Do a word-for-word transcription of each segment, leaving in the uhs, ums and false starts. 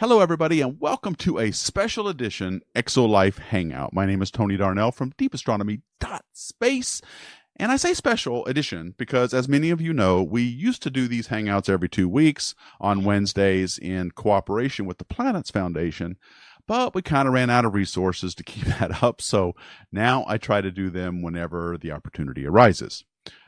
Hello, everybody, and welcome to a special edition ExoLife Hangout. My name is Tony Darnell from deep astronomy dot space, and I say special edition because, as many of you know, we used to do these Hangouts every two weeks on Wednesdays in cooperation with the Planets Foundation, but we kind of ran out of resources to keep that up, so now I try to do them whenever the opportunity arises.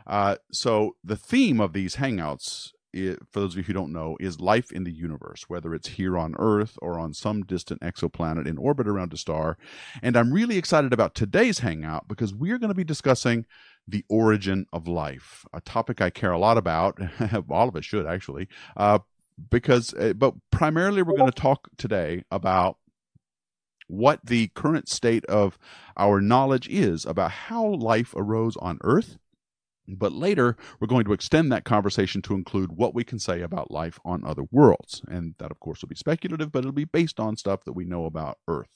Uh, so the theme of these Hangouts, It, for those of you who don't know, is life in the universe, whether it's here on Earth or on some distant exoplanet in orbit around a star. And I'm really excited about today's hangout because we're going to be discussing the origin of life, a topic I care a lot about. All of us should, actually, uh, because uh, but primarily we're going to talk today about what the current state of our knowledge is about how life arose on Earth. But later, we're going to extend that conversation to include what we can say about life on other worlds. And that, of course, will be speculative, but it'll be based on stuff that we know about Earth.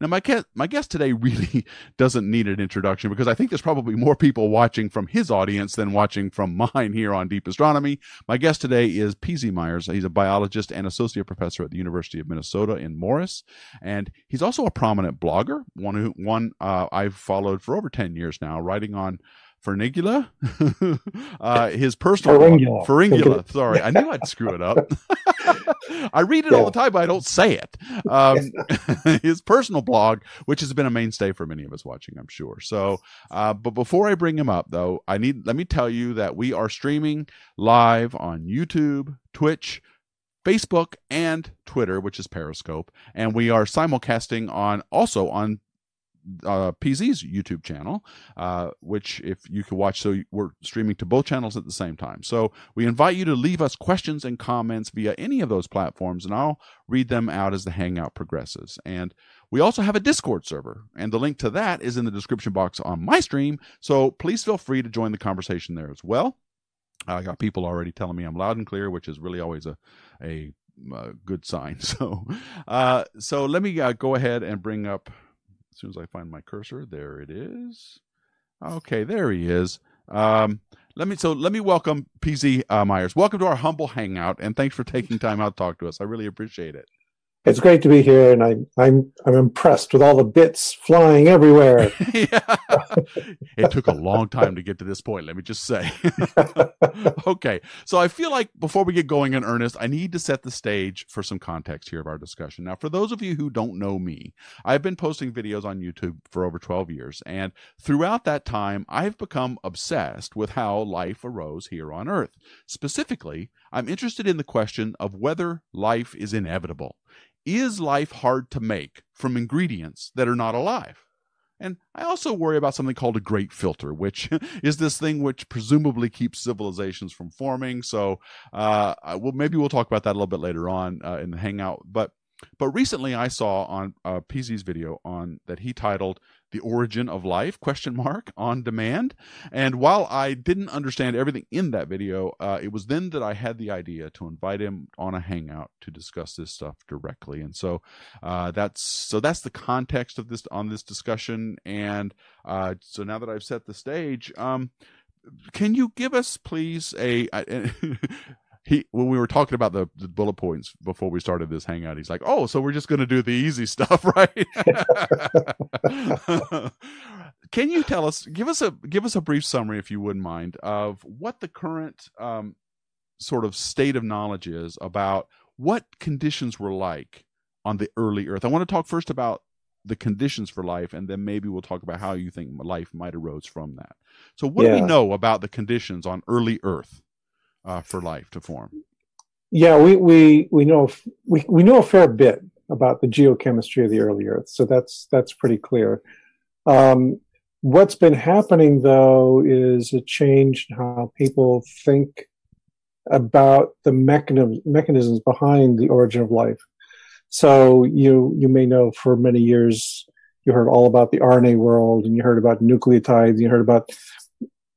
Now, my, ca- my guest today really doesn't need an introduction because I think there's probably more people watching from his audience than watching from mine here on Deep Astronomy. My guest today is P Z Myers. He's a biologist and associate professor at the University of Minnesota in Morris. And he's also a prominent blogger, one, who, one uh, I've followed for over ten years now, writing on Pharyngula, uh, his personal Pharyngula. Pharyngula. Sorry, I knew I'd screw it up. I read it yeah. all the time, but I don't say it. Um, his personal blog, which has been a mainstay for many of us watching, I'm sure. So, uh, but before I bring him up, though, I need let me tell you that we are streaming live on YouTube, Twitch, Facebook, and Twitter, which is Periscope, and we are simulcasting on also on. Uh, P Z's YouTube channel, uh, which if you can watch, so we're streaming to both channels at the same time. So we invite you to leave us questions and comments via any of those platforms, and I'll read them out as the Hangout progresses. And we also have a Discord server, and the link to that is in the description box on my stream, so please feel free to join the conversation there as well. I got people already telling me I'm loud and clear, which is really always a a, a good sign. So, uh, so let me uh, go ahead and bring up As soon as I find my cursor, there it is. Okay, there he is. Um, let me so let me welcome P Z uh, Myers. Welcome to our humble hangout, and thanks for taking time out to talk to us. I really appreciate it. It's great to be here, and I, I'm I'm impressed with all the bits flying everywhere. It took a long time to get to this point, let me just say. Okay, so I feel like before we get going in earnest, I need to set the stage for some context here of our discussion. Now, for those of you who don't know me, I've been posting videos on YouTube for over twelve years, and throughout that time, I've become obsessed with how life arose here on Earth. Specifically, I'm interested in the question of whether life is inevitable. Is life hard to make from ingredients that are not alive? And I also worry about something called a great filter, which is this thing which presumably keeps civilizations from forming. So uh, we'll, maybe we'll talk about that a little bit later on uh, in the hangout. But but recently I saw on uh, P Z's video on that he titled The Origin of Life, question mark, on demand. And while I didn't understand everything in that video, uh, it was then that I had the idea to invite him on a hangout to discuss this stuff directly. And so uh, that's so that's the context of this on this discussion. And uh, so now that I've set the stage, um, can you give us, please, a... a He, when we were talking about the, the bullet points before we started this hangout, he's like, oh, so we're just going to do the easy stuff, right? Can you tell us, give us a give us a brief summary, if you wouldn't mind, of what the current um, sort of state of knowledge is about what conditions were like on the early Earth? I want to talk first about the conditions for life, and then maybe we'll talk about how you think life might arose from that. So what yeah. do we know about the conditions on early Earth? Uh, for life to form? Yeah, we we we know we we know a fair bit about the geochemistry of the early Earth, so that's that's pretty clear. Um, what's been happening though is a change in how people think about the mechanism, mechanisms behind the origin of life. So you you may know for many years you heard all about the R N A world, and you heard about nucleotides, you heard about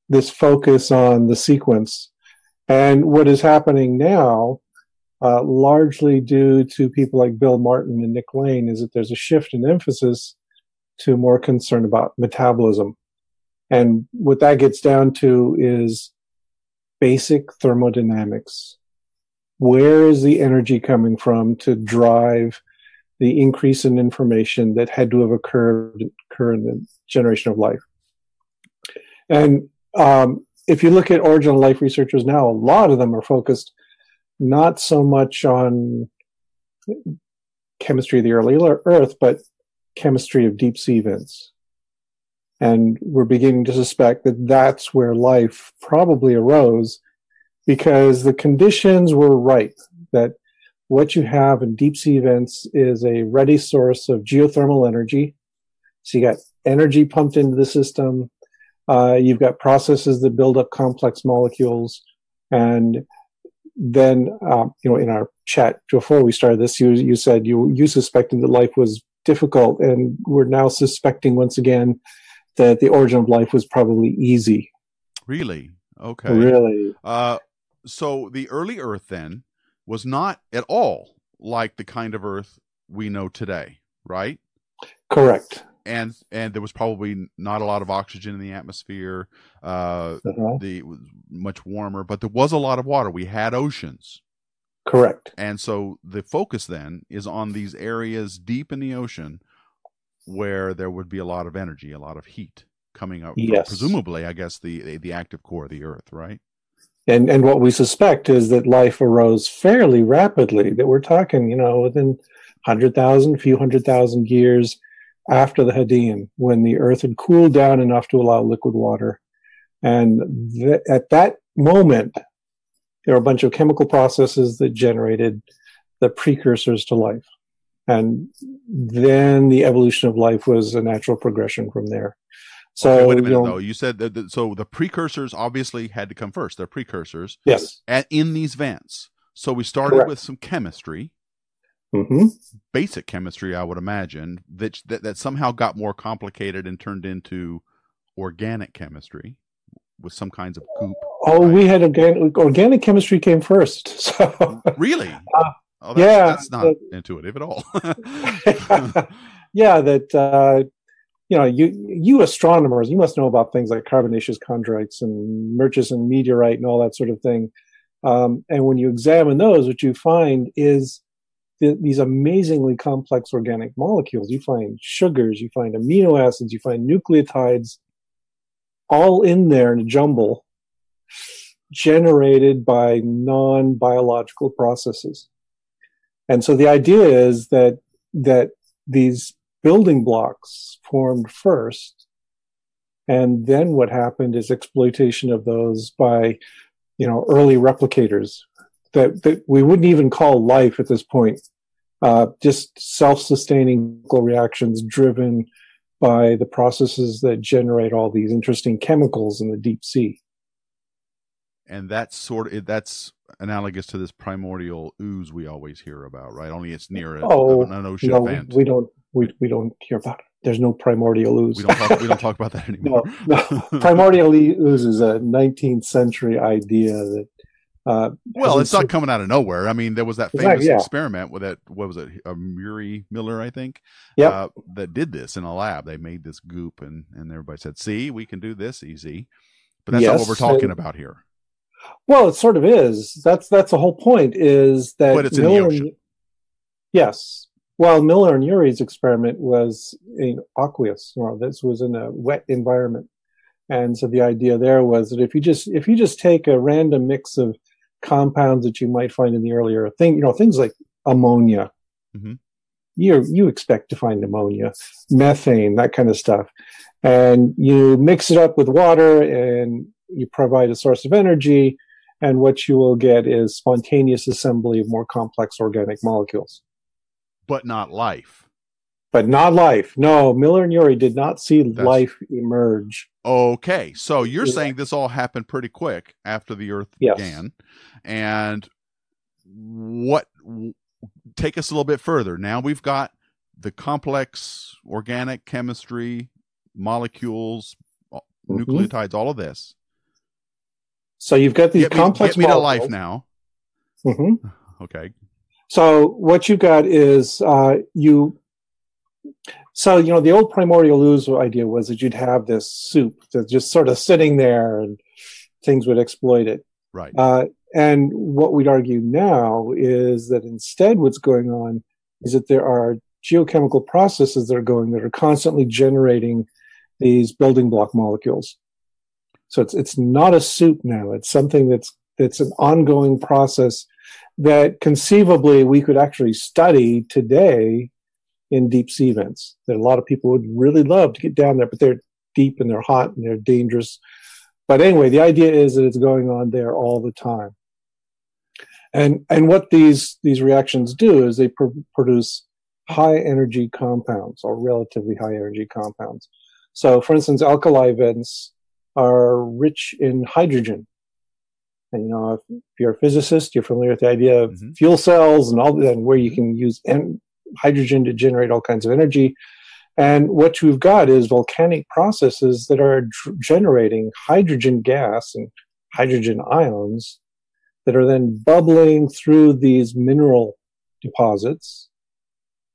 this focus on the sequence. And what is happening now, uh, largely due to people like Bill Martin and Nick Lane, is that there's a shift in emphasis to more concern about metabolism. And what that gets down to is basic thermodynamics. Where is the energy coming from to drive the increase in information that had to have occurred, occurred in the generation of life? And um, if you look at origin of life researchers now, a lot of them are focused not so much on chemistry of the early Earth, but chemistry of deep sea vents. And we're beginning to suspect that that's where life probably arose, because the conditions were right, that what you have in deep sea vents is a ready source of geothermal energy. So you got energy pumped into the system. Uh, you've got processes that build up complex molecules. And then, um, you know, in our chat before we started this, you, you said you, you suspected that life was difficult. And we're now suspecting once again that the origin of life was probably easy. Really? Okay. Really? Uh, so the early Earth then was not at all like the kind of Earth we know today, right? Correct. And and there was probably not a lot of oxygen in the atmosphere. Uh, uh-huh. The it was much warmer, but there was a lot of water. We had oceans. Correct. And so the focus then is on these areas deep in the ocean where there would be a lot of energy, a lot of heat coming up. Yes. Presumably, I guess, the the active core of the Earth, right? And and what we suspect is that life arose fairly rapidly, that we're talking, you know, within one hundred thousand, few hundred thousand years after the Hadean, when the Earth had cooled down enough to allow liquid water. And th- at that moment, there were a bunch of chemical processes that generated the precursors to life. And then the evolution of life was a natural progression from there. So okay, wait a minute, you know, though. You said that the, so the precursors obviously had to come first. They're precursors. Yes. At, in these vents. So we started Correct. with some chemistry, mm-hmm. basic chemistry, I would imagine, that, that that somehow got more complicated and turned into organic chemistry with some kinds of goop. Oh, right? We had organic, organic chemistry came first. So really? Uh, oh, that's, yeah. That's not but, intuitive at all. yeah, that... Uh, You know, you you astronomers, you must know about things like carbonaceous chondrites and Murchison meteorite and all that sort of thing. Um, and when you examine those, what you find is th- these amazingly complex organic molecules. You find sugars, you find amino acids, you find nucleotides, all in there in a jumble, generated by non-biological processes. And so the idea is that that these building blocks formed first, and then what happened is exploitation of those by, you know, early replicators that, that we wouldn't even call life at this point, uh, just self-sustaining reactions driven by the processes that generate all these interesting chemicals in the deep sea. And that's sort of, that's analogous to this primordial ooze we always hear about, right? Only it's near a, oh, an ocean no, vent. We don't, we we don't hear about it. There's no primordial ooze. We don't talk, we don't talk about that anymore. no, no. Primordial ooze is a nineteenth century idea that. Uh, well, it's not coming out of nowhere. I mean, there was that famous yeah. experiment with that. What was it? A Murray Miller, I think. Yeah. Uh, that did this in a lab. They made this goop, and and everybody said, "See, we can do this easy." But that's yes, not what we're talking and, about here. Well, it sort of is. That's that's the whole point. Is that? But it's Miller in the ocean. And, yes. Well, Miller and Urey's experiment was in aqueous. You know, this was in a wet environment, and so the idea there was that if you just if you just take a random mix of compounds that you might find in the earlier thing, you know, things like ammonia, mm-hmm. you you expect to find ammonia, methane, that kind of stuff, and you mix it up with water and you provide a source of energy, and what you will get is spontaneous assembly of more complex organic molecules. But not life. But not life. No, Miller and Urey did not see That's... life emerge. Okay, so you're yeah. saying this all happened pretty quick after the Earth yes. began. And what? Take us a little bit further. Now we've got the complex organic chemistry, molecules, mm-hmm. nucleotides, all of this. So you've got these get complex me, get molecules. Get me to life now. Mm-hmm. Okay. So what you've got is uh, you, so, you know, the old primordial ooze idea was that you'd have this soup that's just sort of sitting there and things would exploit it. Right. Uh, And what we'd argue now is that instead what's going on is that there are geochemical processes that are going that are constantly generating these building block molecules. So it's it's not a soup now. It's something that's that's an ongoing process that conceivably we could actually study today in deep sea vents. That a lot of people would really love to get down there, but they're deep and they're hot and they're dangerous. But anyway, the idea is that it's going on there all the time. And and what these these reactions do is they pr produce high energy compounds, or relatively high energy compounds. So, for instance, alkali vents are rich in hydrogen. And, you know, if, if you're a physicist, you're familiar with the idea of mm-hmm. fuel cells and all that, and where you can use en hydrogen to generate all kinds of energy. And what you've got is volcanic processes that are generating hydrogen gas and hydrogen ions that are then bubbling through these mineral deposits,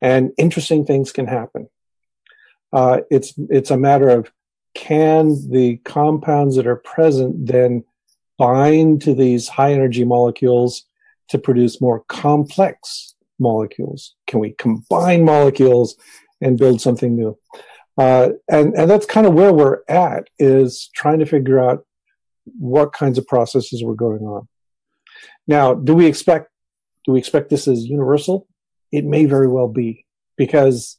and interesting things can happen. Uh, it's, it's a matter of, can the compounds that are present then bind to these high energy molecules to produce more complex molecules? Can we combine molecules and build something new? Uh, and, and that's kind of where we're at, is trying to figure out what kinds of processes were going on. Now, do we expect, do we expect this as universal? It may very well be, because,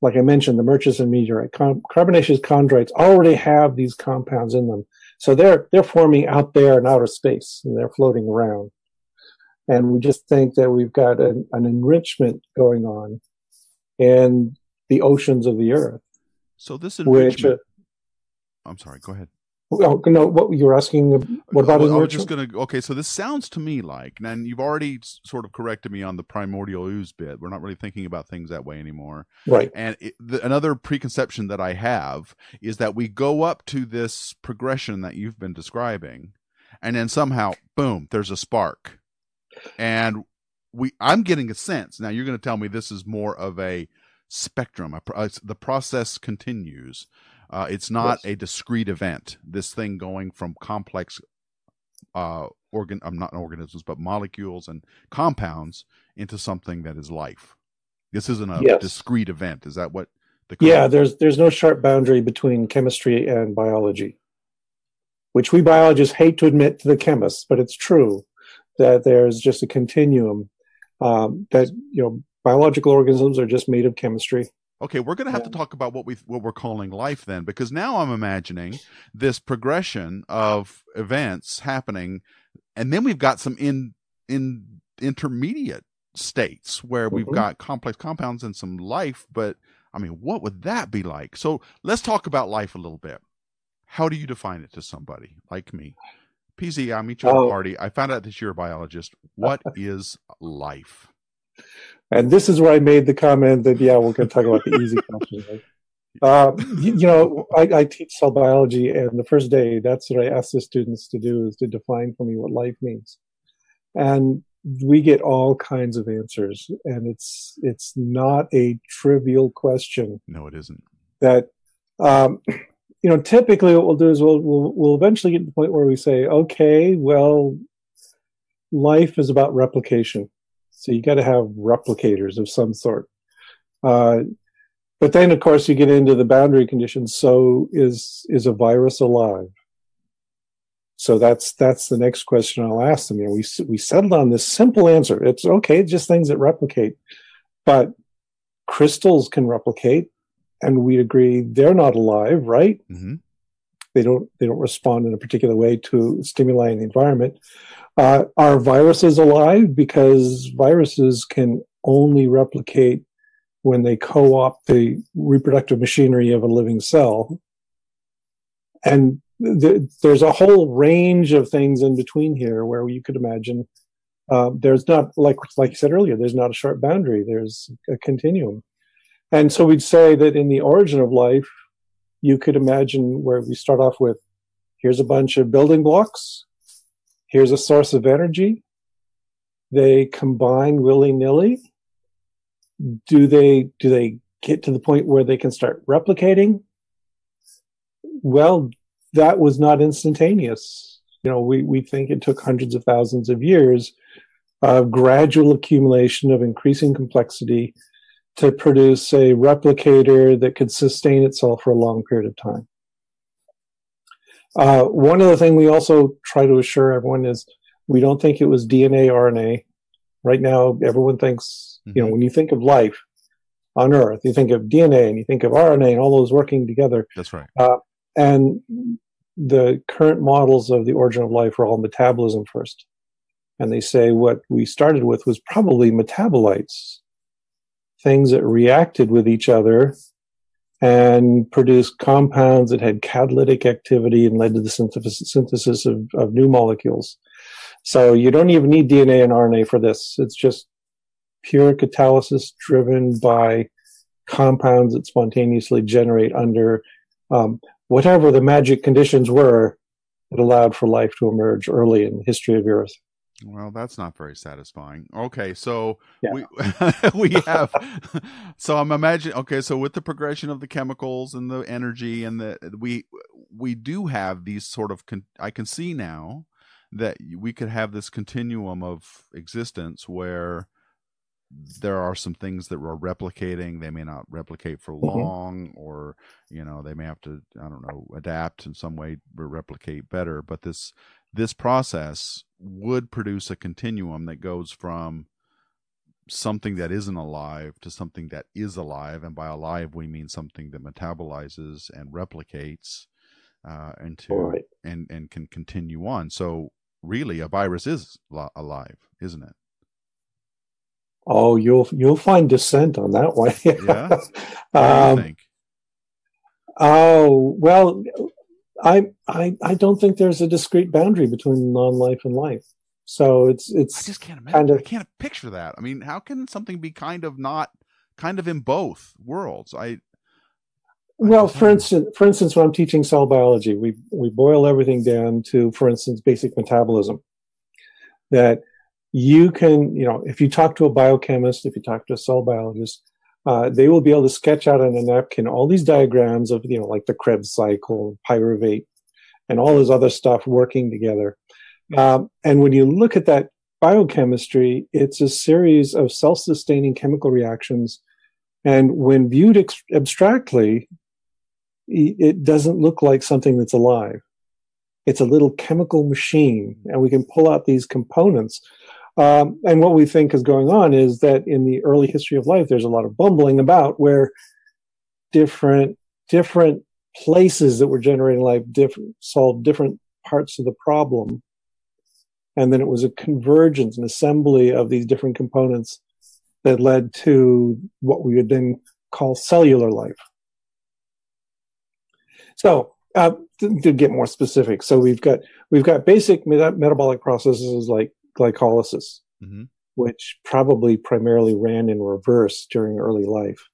like I mentioned, the Murchison meteorite, carbonaceous chondrites already have these compounds in them. So they're, they're forming out there in outer space, and they're floating around. And we just think that we've got an, an enrichment going on in the oceans of the Earth. So this enrichment... Which, uh, I'm sorry, go ahead. Oh, no, what you were asking, what about well, I was just going to, okay, so this sounds to me like, and you've already sort of corrected me on the primordial ooze bit. We're not really thinking about things that way anymore. Right. And it, the, another preconception that I have is that we go up to this progression that you've been describing, and then somehow, boom, there's a spark. And we, I'm getting a sense, now you're going to tell me this is more of a spectrum. A, a, the process continues. Uh, it's not yes. a discrete event, this thing going from complex uh, organ, um, not organisms, but molecules and compounds into something that is life. This isn't a yes. discrete event. Is that what the Yeah, there's, there's no sharp boundary between chemistry and biology, which we biologists hate to admit to the chemists, but it's true that there's just a continuum um, that, you know, biological organisms are just made of chemistry. Okay, we're going to have to talk about what we what we're calling life then, because now I'm imagining this progression of events happening, and then we've got some in in intermediate states where we've mm-hmm. got complex compounds and some life. But I mean, what would that be like? So let's talk about life a little bit. How do you define it to somebody like me? P Z, I'm at your oh. party. I found out that you're a biologist. What is life? And this is where I made the comment that, yeah, we're going to talk about the easy question. Right? Uh, you, you know, I, I teach cell biology, and the first day, that's what I asked the students to do, is to define for me what life means. And we get all kinds of answers, and it's it's not a trivial question. No, it isn't. That, um, you know, typically what we'll do is we'll, we'll, we'll eventually get to the point where we say, okay, well, life is about replication. So you got to have replicators of some sort. Uh, but then, of course, you get into the boundary conditions. So is is a virus alive? So that's that's the next question I'll ask them. You know, we we settled on this simple answer. It's okay, it's just things that replicate. But crystals can replicate, and we agree they're not alive, right? Mm-hmm. They don't they don't respond in a particular way to stimuli in the environment. Uh, are viruses alive? Because viruses can only replicate when they co-opt the reproductive machinery of a living cell. And th there's a whole range of things in between here where you could imagine uh, there's not, like, like you said earlier, there's not a sharp boundary. There's a continuum. And so we'd say that in the origin of life, you could imagine where we start off with, here's a bunch of building blocks. Here's a source of energy. They combine willy-nilly. Do they, do they get to the point where they can start replicating? Well, that was not instantaneous. you know, we, we think it took hundreds of thousands of years of gradual accumulation of increasing complexity to produce a replicator that could sustain itself for a long period of time. Uh, one other thing we also try to assure everyone is we don't think it was D N A, R N A. Right now, everyone thinks, mm-hmm. you know, when you think of life on Earth, you think of D N A and you think of R N A and all those working together. That's right. Uh, and the current models of the origin of life are all metabolism first. And they say what we started with was probably metabolites, things that reacted with each other and produced compounds that had catalytic activity and led to the synthesis of, of new molecules. So you don't even need D N A and R N A for this. It's just pure catalysis driven by compounds that spontaneously generate under um, whatever the magic conditions were that allowed for life to emerge early in the history of Earth. Well, that's not very satisfying. Okay, so yeah. we we have so I'm imagining. Okay, so with the progression of the chemicals and the energy and the we we do have these sort of con I can see now that we could have this continuum of existence where there are some things that we're replicating. They may not replicate for long, mm-hmm. or, you know, they may have to, I don't know, adapt in some way to replicate better. But this this process would produce a continuum that goes from something that isn't alive to something that is alive. And by alive, we mean something that metabolizes and replicates uh, into, right. and, and can continue on. So really a virus is alive, isn't it? Oh, you'll you'll find dissent on that one. Yeah. What do you think? Um, oh well, I I I don't think there's a discrete boundary between non-life and life. So it's it's I just can't imagine. Kind of, I can't picture that. I mean, how can something be kind of not kind of in both worlds? I, I well, for instance, for instance, when I'm teaching cell biology, we we boil everything down to, for instance, basic metabolism. That. You can, you know, if you talk to a biochemist, if you talk to a cell biologist, uh, they will be able to sketch out on a napkin all these diagrams of, you know, like the Krebs cycle, pyruvate, and all this other stuff working together. Um, and when you look at that biochemistry, it's a series of self-sustaining chemical reactions. And when viewed abstractly, it doesn't look like something that's alive. It's a little chemical machine, and we can pull out these components. Um, and what we think is going on is that in the early history of life, there's a lot of bumbling about where different different places that were generating life different, solved different parts of the problem. And then it was a convergence, an assembly of these different components that led to what we would then call cellular life. So uh, to, to get more specific, so we've got, we've got basic meta metabolic processes like glycolysis, mm-hmm. which probably primarily ran in reverse during early life,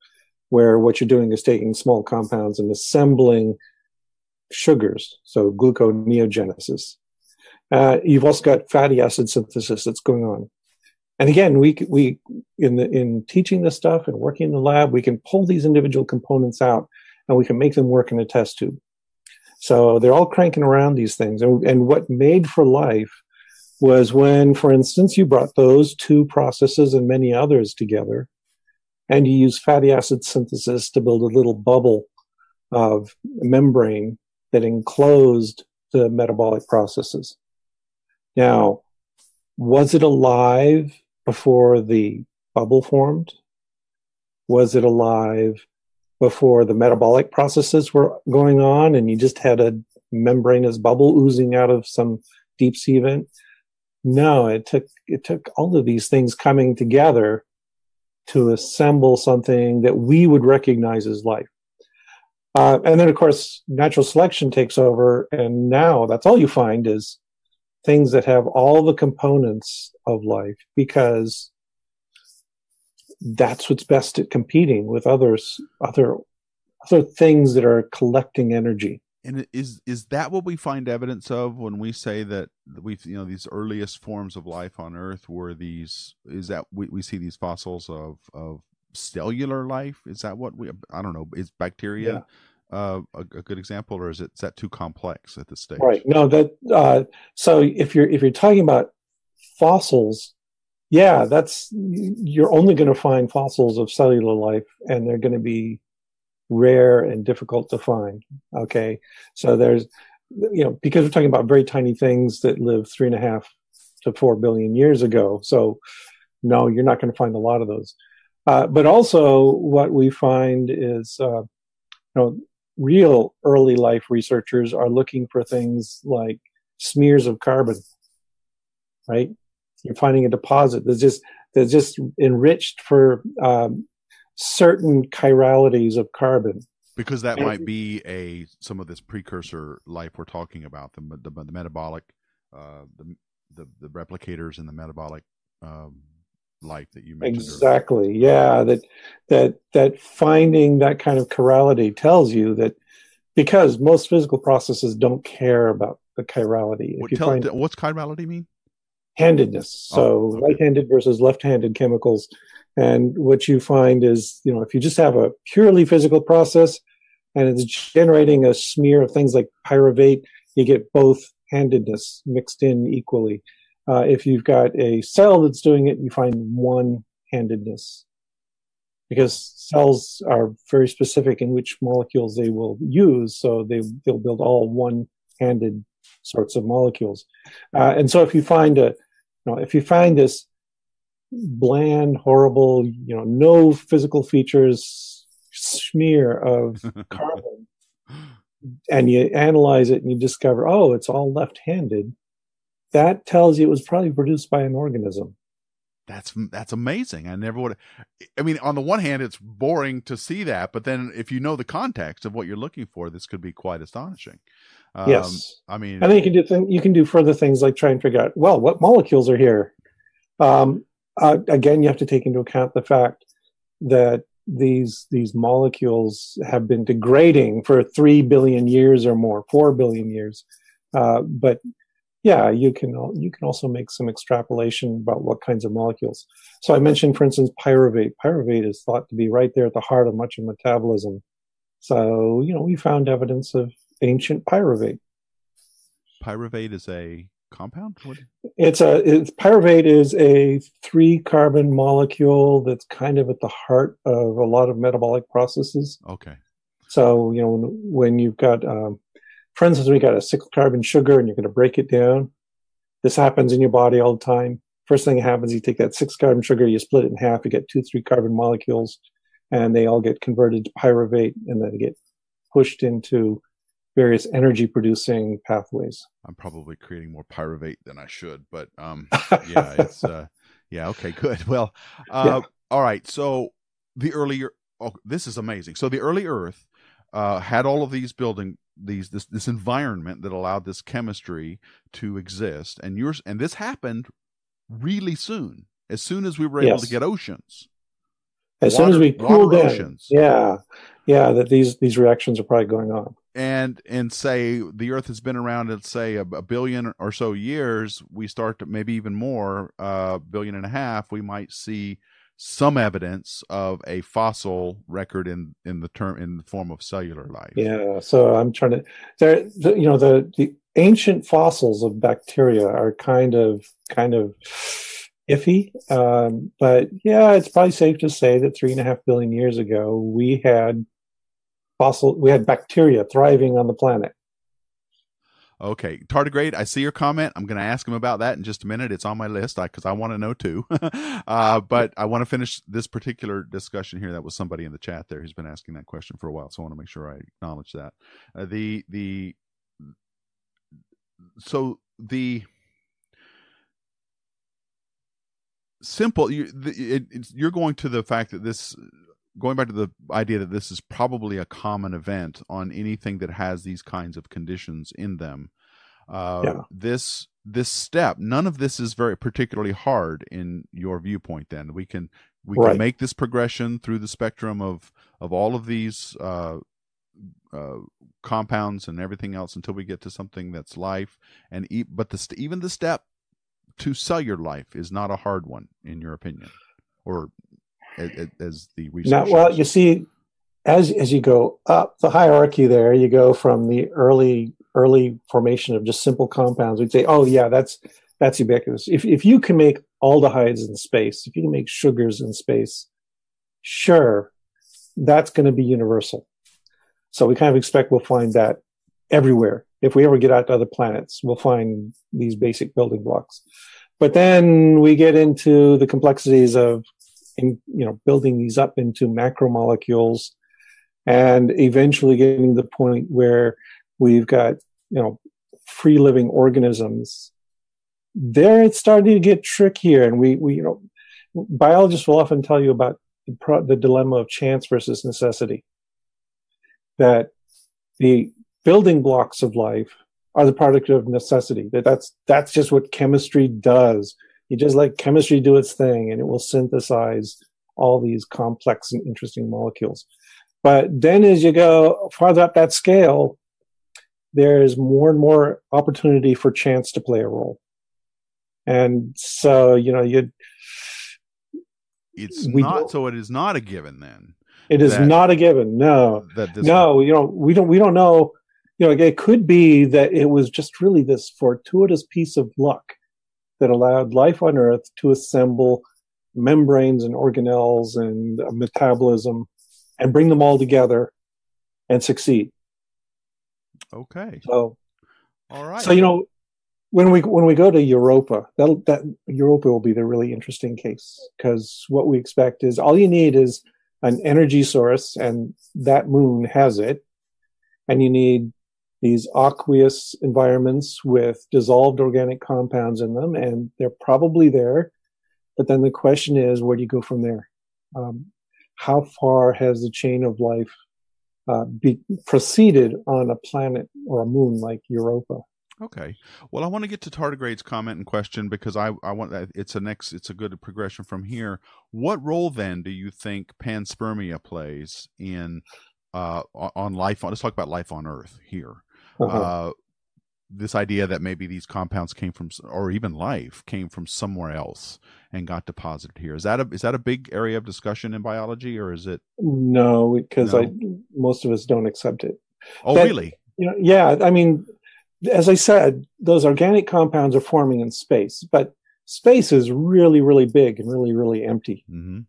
where what you're doing is taking small compounds and assembling sugars, so gluconeogenesis. Uh, you've also got fatty acid synthesis that's going on. And again, we, we in, the, in teaching this stuff and working in the lab, we can pull these individual components out and we can make them work in a test tube. So they're all cranking around these things. And, and what made for life was when, for instance, you brought those two processes and many others together, and you use fatty acid synthesis to build a little bubble of membrane that enclosed the metabolic processes. Now, was it alive before the bubble formed? Was it alive before the metabolic processes were going on and you just had a membranous bubble oozing out of some deep sea event? No, it took it took all of these things coming together to assemble something that we would recognize as life. Uh, and then, of course, natural selection takes over, and now that's all you find is things that have all the components of life because that's what's best at competing with others, other other things that are collecting energy. And is is that what we find evidence of when we say that we've, you know, these earliest forms of life on Earth were these, is that we, we see these fossils of, of cellular life? Is that what we, I don't know, is bacteria uh, a, a good example, or is it is that too complex at this stage? Right. No. That uh, so if you're if you're talking about fossils, yeah, that's you're only going to find fossils of cellular life, and they're going to be rare and difficult to find. Okay, so there's you know because we're talking about very tiny things that lived three and a half to four billion years ago. So no, you're not going to find a lot of those. Uh, but also, what we find is, uh, you know, real early life researchers are looking for things like smears of carbon, right? You're finding a deposit that's just that's just enriched for um, certain chiralities of carbon. Because that and might be a some of this precursor life we're talking about, the the, the metabolic, uh, the, the the replicators in the metabolic. Um, life that you mentioned exactly earlier. yeah that that that finding that kind of chirality tells you that, because most physical processes don't care about the chirality. If what, you tell, find, what's chirality mean? Handedness. Oh, so okay. Right-handed versus left-handed chemicals, and what you find is, you know, if you just have a purely physical process and it's generating a smear of things like pyruvate, you get both handedness mixed in equally. Uh, if you've got a cell that's doing it, you find one-handedness, because cells are very specific in which molecules they will use, so they, they'll build all one-handed sorts of molecules. Uh, and so if you find a, you know, if you find this bland, horrible, you know, no physical features smear of carbon, and you analyze it and you discover, oh, it's all left-handed, that tells you it was probably produced by an organism. That's that's amazing. I never would. I mean, on the one hand, it's boring to see that, but then if you know the context of what you're looking for, this could be quite astonishing. Um, yes, I mean, I think you can do th- you can do further things like try and figure out, well, what molecules are here. Um, uh, again, you have to take into account the fact that these these molecules have been degrading for three billion years or more, four billion years, uh, but. Yeah, you can you can also make some extrapolation about what kinds of molecules. So I mentioned, for instance, pyruvate. Pyruvate is thought to be right there at the heart of much of metabolism. So, you know, we found evidence of ancient pyruvate. Pyruvate is a compound? What? It's a it's, pyruvate is a three-carbon molecule that's kind of at the heart of a lot of metabolic processes. Okay. So, you know, when, when you've got... Um, For instance, we got a six-carbon sugar, and you're going to break it down. This happens in your body all the time. First thing that happens, you take that six-carbon sugar, you split it in half, you get two three-carbon molecules, and they all get converted to pyruvate, and then they get pushed into various energy-producing pathways. I'm probably creating more pyruvate than I should, but um, yeah, it's uh, yeah, okay, good. Well, uh, yeah. All right. So the earlier, oh, this is amazing. So the early Earth uh, had all of these building. These this this environment that allowed this chemistry to exist, and yours and this happened really soon. As soon as we were able yes. to get oceans, as water, soon as we cooled oceans, yeah, yeah, that these these reactions are probably going on. And and say the Earth has been around at say a, a billion or so years. We start to maybe even more, a uh, billion and a half. We might see some evidence of a fossil record in, in the term in the form of cellular life. Yeah, so I'm trying to there. The, you know, the, the ancient fossils of bacteria are kind of kind of iffy, um, but yeah, it's probably safe to say that three and a half billion years ago we had fossil we had bacteria thriving on the planet. Okay, tardigrade, I see your comment. I'm going to ask him about that in just a minute. It's on my list because I, I want to know too. uh, but I want to finish this particular discussion here. That was somebody in the chat there who's been asking that question for a while, so I want to make sure I acknowledge that. Uh, the the so the simple you the, it, it's, you're going to the fact that this. Going back to the idea that this is probably a common event on anything that has these kinds of conditions in them, uh, yeah. this this step, none of this is very particularly hard in your viewpoint. Then we can we right. can make this progression through the spectrum of of all of these uh, uh, compounds and everything else until we get to something that's life. And e- but the st- even the step to cellular life is not a hard one, in your opinion, or. As the research. Now, well, you see, as as you go up the hierarchy there, you go from the early early formation of just simple compounds. We'd say, oh yeah, that's that's ubiquitous. If if you can make aldehydes in space, if you can make sugars in space, sure, that's going to be universal. So we kind of expect we'll find that everywhere. If we ever get out to other planets, we'll find these basic building blocks. But then we get into the complexities of in, you know, building these up into macromolecules and eventually getting to the point where we've got, you know, free living organisms. There it's starting to get trickier, and we, we you know, biologists will often tell you about the, pro the dilemma of chance versus necessity, that the building blocks of life are the product of necessity, that that's, that's just what chemistry does. You just let chemistry do its thing, and it will synthesize all these complex and interesting molecules. But then as you go farther up that scale, there's more and more opportunity for chance to play a role. And so, you know, you it's not, so it is not a given then. It is not a given. No, no, you know, we don't, we don't know, you know, it could be that it was just really this fortuitous piece of luck that allowed life on Earth to assemble membranes and organelles and metabolism and bring them all together and succeed. Okay. So, all right. So, you know, when we, when we go to Europa, that, that Europa will be the really interesting case, because what we expect is all you need is an energy source, and that moon has it, and you need these aqueous environments with dissolved organic compounds in them, and they're probably there. But then the question is, where do you go from there? Um, how far has the chain of life uh, be proceeded on a planet or a moon like Europa? Okay. Well, I want to get to Tardigrade's comment and question, because I, I want it's a next it's a good progression from here. What role then do you think panspermia plays in uh, on life? On, let's talk about life on Earth here. Uh-huh. uh, this idea that maybe these compounds came from, or even life came from somewhere else and got deposited here. Is that a is that a big area of discussion in biology, or is it? No, because no? I most of us don't accept it. Oh, that, really? You know, yeah, I mean. As I said, those organic compounds are forming in space, but space is really, really big and really, really empty. Mm-hmm.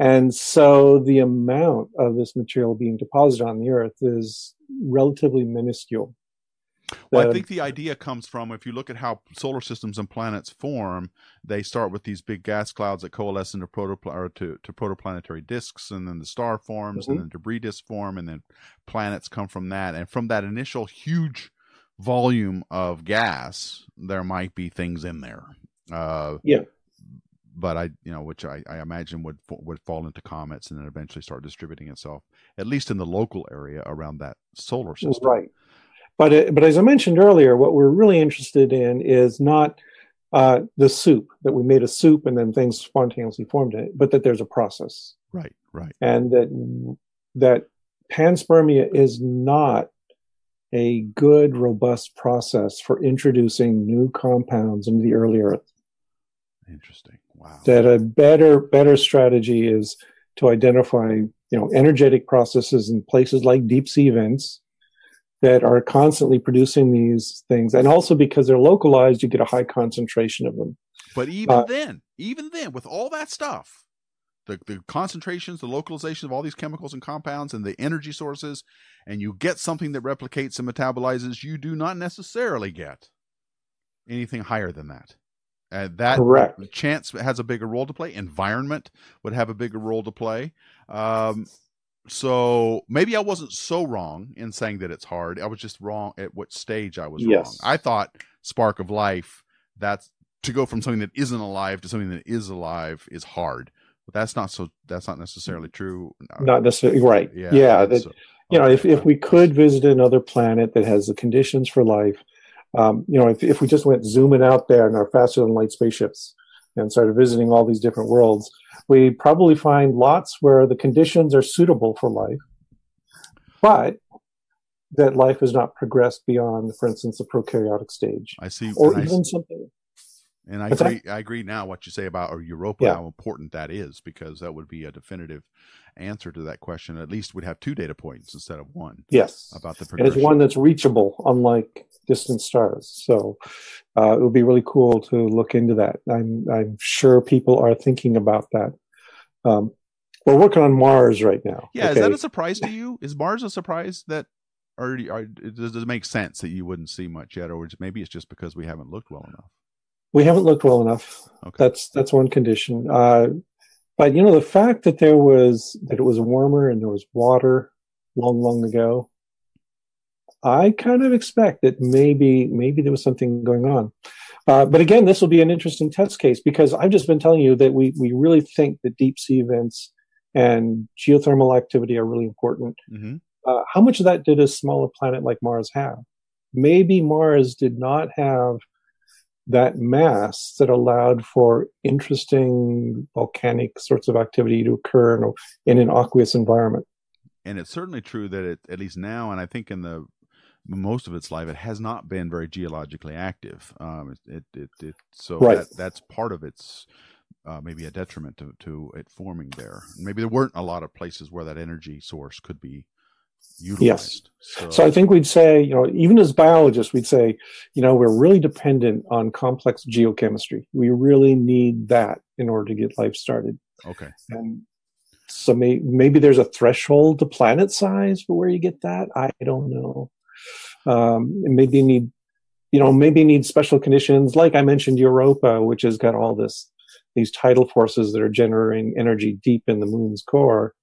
And so the amount of this material being deposited on the Earth is relatively minuscule. Well, the, I think the idea comes from, if you look at how solar systems and planets form, they start with these big gas clouds that coalesce into protopla or to, to protoplanetary disks, and then the star forms, mm-hmm. and then debris disks form, and then planets come from that. And from that initial huge volume of gas, there might be things in there, uh yeah but I you know which I, I imagine would would fall into comets and then eventually start distributing itself, at least in the local area around that solar system, right? But it, but as I mentioned earlier, what we're really interested in is not uh the soup, that we made a soup and then things spontaneously formed in it, but that there's a process, right? Right. And that that panspermia is not a good, robust process for introducing new compounds into the early Earth. Interesting. Wow. That a better, better strategy is to identify, you know, energetic processes in places like deep sea vents that are constantly producing these things. And also because they're localized, you get a high concentration of them. But even uh, then, even then, with all that stuff, The, the concentrations, the localization of all these chemicals and compounds and the energy sources, and you get something that replicates and metabolizes, you do not necessarily get anything higher than that. Uh, that Correct. Chance has a bigger role to play. Environment would have a bigger role to play. Um, so maybe I wasn't so wrong in saying that it's hard. I was just wrong at what stage I was yes. wrong. I thought spark of life, that's to go from something that isn't alive to something that is alive is hard. But that's not so. That's not necessarily true. No. Not necessarily right. Yeah. yeah that, so, you know, okay, if if we could visit another planet that has the conditions for life, um, you know, if if we just went zooming out there in our faster than light spaceships and started visiting all these different worlds, we probably find lots where the conditions are suitable for life, but that life has not progressed beyond, for instance, the prokaryotic stage. I see, or even I see. something. And I What's agree. That? I agree now what you say about Europa, yeah. how important that is, because that would be a definitive answer to that question. At least we'd have two data points instead of one. Yes, about the progression. And it's one that's reachable, unlike distant stars. So uh, it would be really cool to look into that. I'm I'm sure people are thinking about that. Um, we're working on Mars right now. Yeah, okay? Is that a surprise to you? Is Mars a surprise that? Or, or does it make sense that you wouldn't see much yet, or maybe it's just because we haven't looked well enough? We haven't looked well enough. Okay. That's that's one condition. Uh, but you know, the fact that there was that it was warmer and there was water long, long ago, I kind of expect that maybe maybe there was something going on. Uh, but again, this will be an interesting test case, because I've just been telling you that we we really think that deep sea events and geothermal activity are really important. Mm-hmm. Uh, how much of that did a smaller planet like Mars have? Maybe Mars did not have that mass that allowed for interesting volcanic sorts of activity to occur in, in an aqueous environment. And it's certainly true that it, at least now, and I think in the most of its life, it has not been very geologically active. Um, it, it, it, it so right. that, that's part of its uh, maybe a detriment to, to it forming there. Maybe there weren't a lot of places where that energy source could be utilized. Yes. So, so I think we'd say, you know, even as biologists, we'd say, you know, we're really dependent on complex geochemistry. We really need that in order to get life started. Okay. And so may, maybe there's a threshold to planet size for where you get that. I don't know. Um, maybe you need, you know, maybe you need special conditions. Like I mentioned, Europa, which has got all this, these tidal forces that are generating energy deep in the moon's core.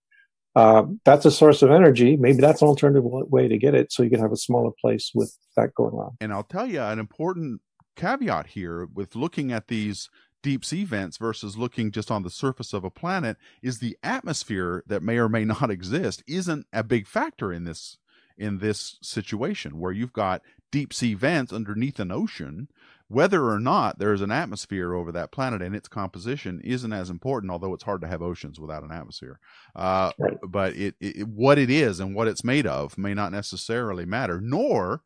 Uh, that's a source of energy. Maybe that's an alternative way to get it, so you can have a smaller place with that going on. And I'll tell you an important caveat here with looking at these deep sea vents versus looking just on the surface of a planet is the atmosphere that may or may not exist isn't a big factor in this in this situation where you've got deep sea vents underneath an ocean. Whether or not there's an atmosphere over that planet and its composition isn't as important, although it's hard to have oceans without an atmosphere. Uh, right. But it, it, what it is and what it's made of may not necessarily matter, nor,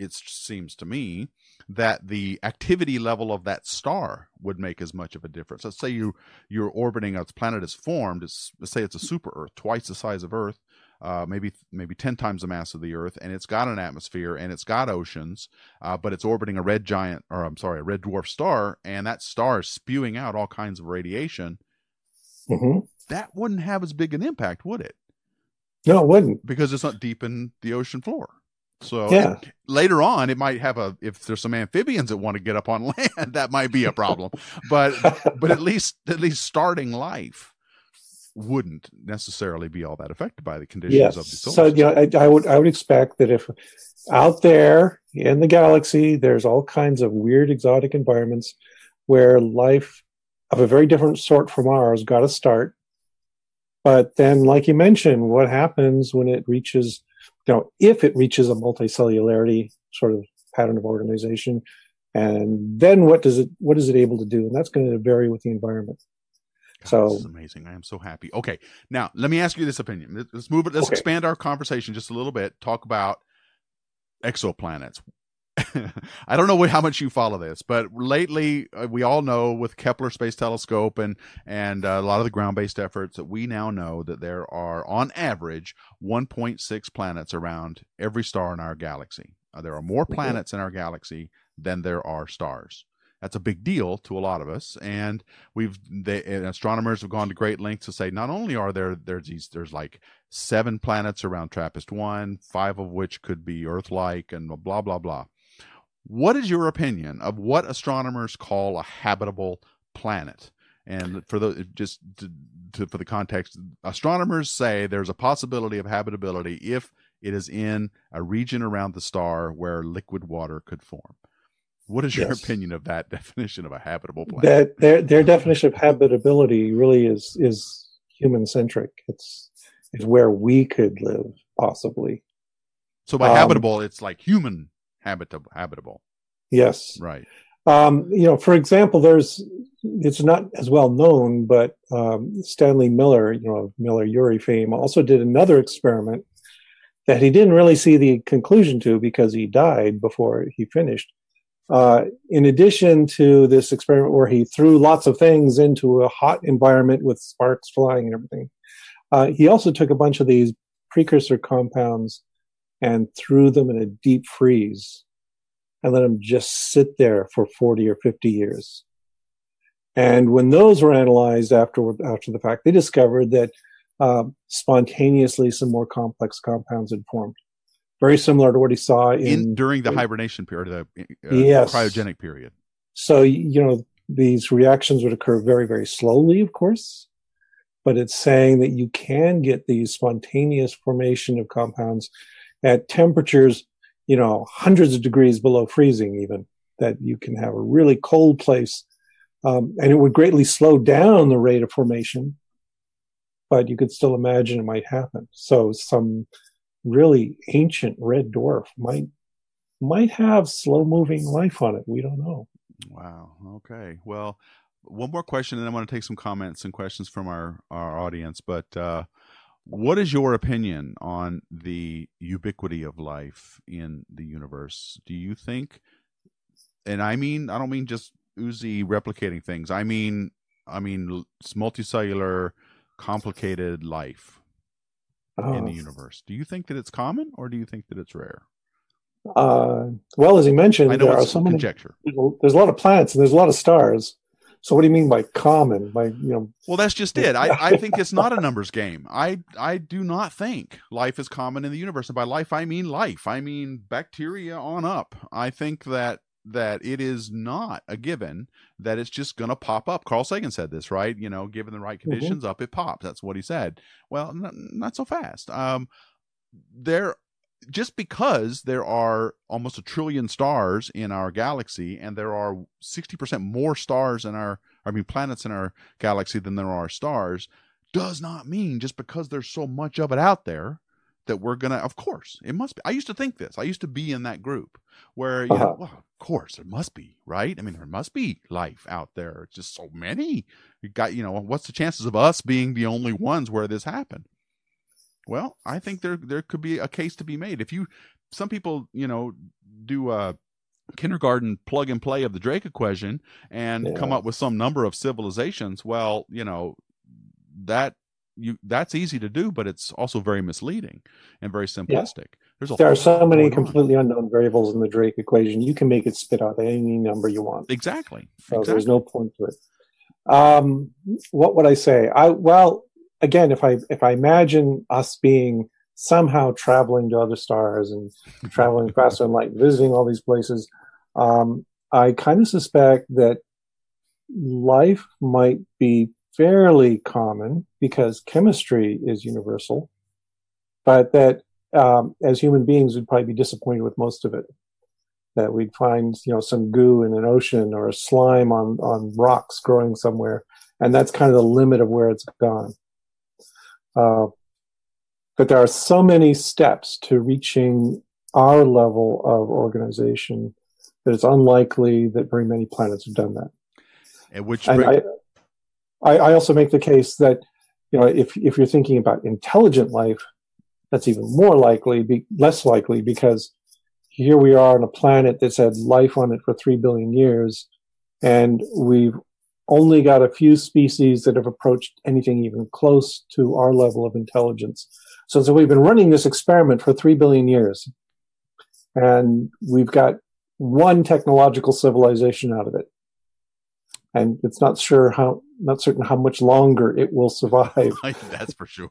it seems to me, that the activity level of that star would make as much of a difference. Let's say you, you're orbiting, a planet is formed, it's, let's say it's a super-Earth, twice the size of Earth, Uh, maybe maybe ten times the mass of the Earth, and it's got an atmosphere and it's got oceans, uh, but it's orbiting a red giant, or I'm sorry, a red dwarf star, and that star is spewing out all kinds of radiation. Mm-hmm. That wouldn't have as big an impact, would it? No, it wouldn't, because it's not deep in the ocean floor. So yeah. Later on, it might have a. If there's some amphibians that want to get up on land, that might be a problem. but but at least at least starting life wouldn't necessarily be all that affected by the conditions yes. of the solar system. So, you know, I, I would I would expect that if out there in the galaxy, there's all kinds of weird exotic environments where life of a very different sort from ours got to start. But then, like you mentioned, what happens when it reaches, you know, if it reaches a multicellularity sort of pattern of organization, and then what does it what is it able to do? And that's going to vary with the environment. God, so this is amazing. I am so happy. Okay. Now let me ask you this opinion. Let's move it. Let's okay. expand our conversation just a little bit. Talk about exoplanets. I don't know how much you follow this, but lately uh, we all know with Kepler Space Telescope and, and uh, a lot of the ground-based efforts that we now know that there are on average one point six planets around every star in our galaxy. Uh, there are more planets mm-hmm. in our galaxy than there are stars. That's a big deal to a lot of us, and we've they, and astronomers have gone to great lengths to say not only are there there's these there's like seven planets around TRAPPIST one, five of which could be Earth-like, and blah blah blah. What is your opinion of what astronomers call a habitable planet? And for the just to, to, for the context, astronomers say there's a possibility of habitability if it is in a region around the star where liquid water could form. What is your yes. opinion of that definition of a habitable planet? That their their definition of habitability really is is human centric. It's it's where we could live possibly. So by um, habitable, it's like human habitable. Habitable. Yes. Right. Um, you know, for example, there's it's not as well known, but um, Stanley Miller, you know, Miller-Urey fame, also did another experiment that he didn't really see the conclusion to because he died before he finished. Uh, in addition to this experiment where he threw lots of things into a hot environment with sparks flying and everything, uh, he also took a bunch of these precursor compounds and threw them in a deep freeze and let them just sit there for forty or fifty years. And when those were analyzed afterward, after the fact, they discovered that uh, spontaneously some more complex compounds had formed. Very similar to what he saw in, in during the in, hibernation period, the uh, yes. cryogenic period. So, you know, these reactions would occur very, very slowly, of course, but it's saying that you can get these spontaneous formation of compounds at temperatures, you know, hundreds of degrees below freezing even, that you can have a really cold place. Um, and it would greatly slow down the rate of formation, but you could still imagine it might happen. So some really ancient red dwarf might might have slow-moving life on it. We don't know. Wow. Okay. Well, one more question, and I want to take some comments and questions from our, our audience. But uh, what is your opinion on the ubiquity of life in the universe? Do you think, and I mean, I don't mean just oozy replicating things. I mean, I mean, it's multicellular, complicated life in the universe. Do you think that it's common, or do you think that it's rare? Uh, well, as he mentioned, I know there it's are so many, conjecture. There's a lot of planets and there's a lot of stars. So what do you mean by common? By, you know, well, that's just it. I, I think it's not a numbers game. I, I do not think life is common in the universe. And by life, I mean life. I mean bacteria on up. I think that that it is not a given that it's just going to pop up. Carl Sagan said this, right? You know, given the right conditions, mm-hmm. up it pops. That's what he said. Well, n- not so fast. Um, there, just because there are almost a trillion stars in our galaxy, and there are sixty percent more stars in our, I mean, planets in our galaxy than there are stars, does not mean just because there's so much of it out there that we're going to, of course, it must be. I used to think this. I used to be in that group where, you uh-huh. know, well, of course, there must be, right? I mean, there must be life out there. It's just so many. You got, you know, what's the chances of us being the only ones where this happened? Well, I think there there could be a case to be made. If you, some people, you know, do a kindergarten plug and play of the Drake equation and yeah. come up with some number of civilizations. Well, you know, that, You, that's easy to do, but it's also very misleading and very simplistic. Yeah. There's a there are so many completely on. unknown variables in the Drake equation. You can make it spit out any number you want. Exactly. So exactly. there's no point to it. Um, what would I say? I well, again, if I if I imagine us being somehow traveling to other stars and traveling faster than light, visiting all these places, um, I kind of suspect that life might be fairly common because chemistry is universal, but that um, as human beings, we'd probably be disappointed with most of it. That we'd find, you know, some goo in an ocean or slime on, on rocks growing somewhere, and that's kind of the limit of where it's gone. Uh, but there are so many steps to reaching our level of organization that it's unlikely that very many planets have done that. And which. And I, I, I also make the case that, you know, if if you're thinking about intelligent life, that's even more likely, be, less likely, because here we are on a planet that's had life on it for three billion years, and we've only got a few species that have approached anything even close to our level of intelligence. So, so we've been running this experiment for three billion years, and we've got one technological civilization out of it. And it's not sure how, not certain how much longer it will survive. That's for sure.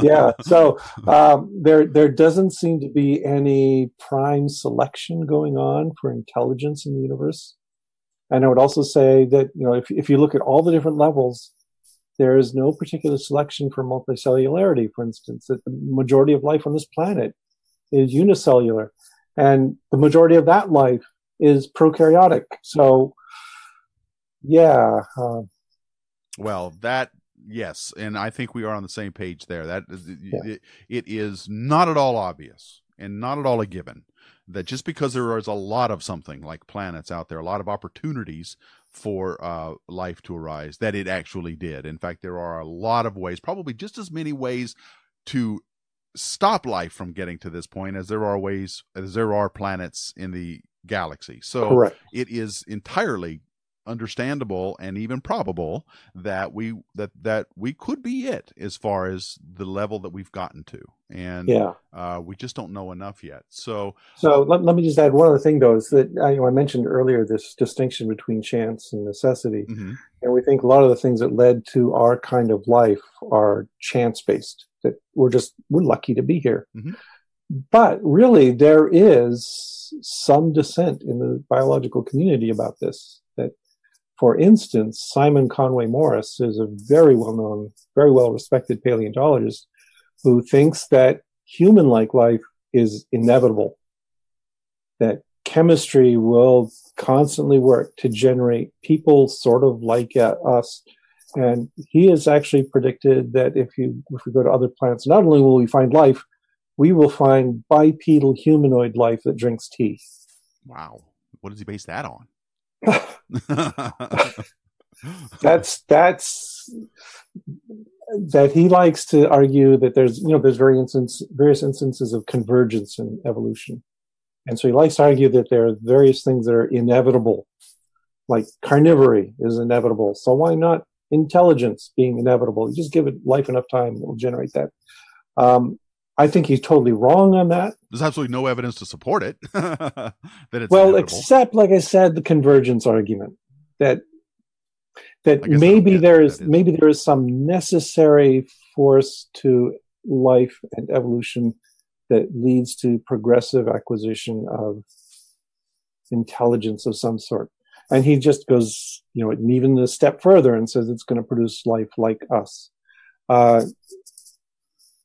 yeah. So um, there, there doesn't seem to be any prime selection going on for intelligence in the universe. And I would also say that, you know, if if you look at all the different levels, there is no particular selection for multicellularity. For instance, that the majority of life on this planet is unicellular, and the majority of that life is prokaryotic. So. Yeah. Uh, well, that, yes. And I think we are on the same page there. That yeah. it, it is not at all obvious and not at all a given that just because there is a lot of something like planets out there, a lot of opportunities for uh, life to arise, that it actually did. In fact, there are a lot of ways, probably just as many ways to stop life from getting to this point as there are ways, as there are planets in the galaxy. So correct. It is entirely understandable and even probable that we that that we could be it as far as the level that we've gotten to, and yeah. uh, we just don't know enough yet. So, so let, let me just add one other thing, though, is that I, you know, I mentioned earlier this distinction between chance and necessity, mm-hmm. and we think a lot of the things that led to our kind of life are chance based. That we're just we're lucky to be here, mm-hmm. but really there is some dissent in the biological community about this. That for instance, Simon Conway Morris is a very well-known, very well-respected paleontologist who thinks that human-like life is inevitable, that chemistry will constantly work to generate people sort of like uh, us. And he has actually predicted that if you if we go to other planets, not only will we find life, we will find bipedal humanoid life that drinks tea. Wow. What does he base that on? that's that's that he likes to argue that there's you know there's various instance various instances of convergence in evolution, and so he likes to argue that there are various things that are inevitable, like carnivory is inevitable, so why not intelligence being inevitable? You just give it life enough time and it will generate that. um I think he's totally wrong on that. There's absolutely no evidence to support it. that it's well, inevitable. Except, like I said, the convergence argument that that maybe there is, is maybe there is some necessary force to life and evolution that leads to progressive acquisition of intelligence of some sort. And he just goes, you know, even a step further and says it's going to produce life like us. Uh,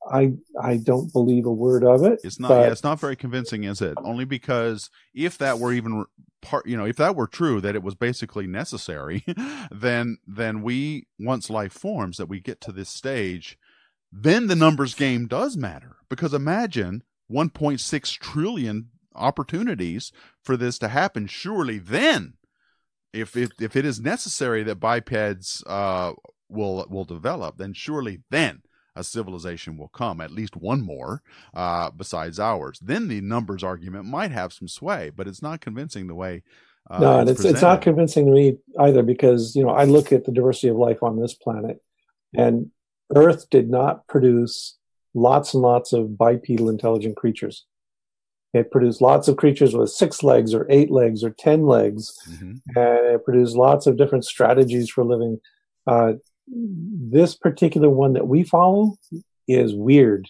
I I don't believe a word of it. It's not. Yeah, it's not very convincing, is it? Only because if that were even part, you know, if that were true, that it was basically necessary, then then we once life forms that we get to this stage, then the numbers game does matter, because imagine one point six trillion opportunities for this to happen. Surely then, if if if it is necessary that bipeds uh will will develop, then surely then. A civilization will come, at least one more uh, besides ours. Then the numbers argument might have some sway, but it's not convincing the way. Uh, no, it's, it's, it's not convincing to me either, because you know I look at the diversity of life on this planet, and Earth did not produce lots and lots of bipedal intelligent creatures. It produced lots of creatures with six legs or eight legs or ten legs, mm-hmm. and it produced lots of different strategies for living. Uh, This particular one that we follow is weird.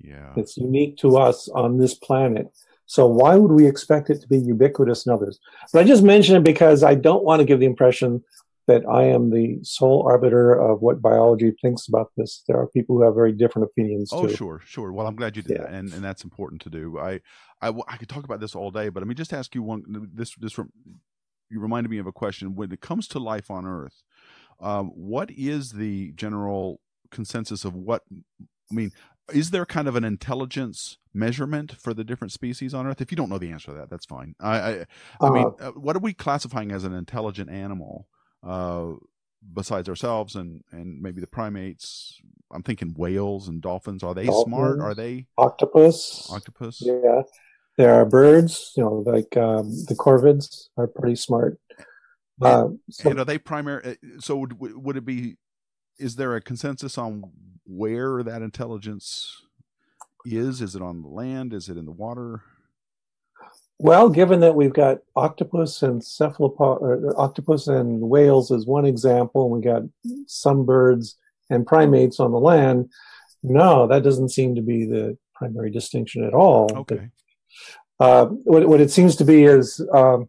Yeah, it's unique to us on this planet. So why would we expect it to be ubiquitous in others? But I just mention it because I don't want to give the impression that I am the sole arbiter of what biology thinks about this. There are people who have very different opinions. Oh, too. sure, sure. Well, I'm glad you did yeah. that, and, and that's important to do. I, I, I could talk about this all day, but let me just ask you one. This, this from you reminded me of a question when it comes to life on Earth. Um, what is the general consensus of what, I mean, is there kind of an intelligence measurement for the different species on Earth? If you don't know the answer to that, that's fine. I, I, I uh, mean, uh, what are we classifying as an intelligent animal uh, besides ourselves and, and maybe the primates? I'm thinking whales and dolphins. Are they dolphins, smart? Are they? Octopus. Octopus. Yeah. There are birds, you know, like um, the corvids are pretty smart. And, uh, so, and are they primary? So would, would it be? Is there a consensus on where that intelligence is? Is it on the land? Is it in the water? Well, given that we've got octopus and cephalopod, or octopus and whales as one example, and we got some birds and primates on the land. No, that doesn't seem to be the primary distinction at all. Okay. But, uh, what what it seems to be is. Um,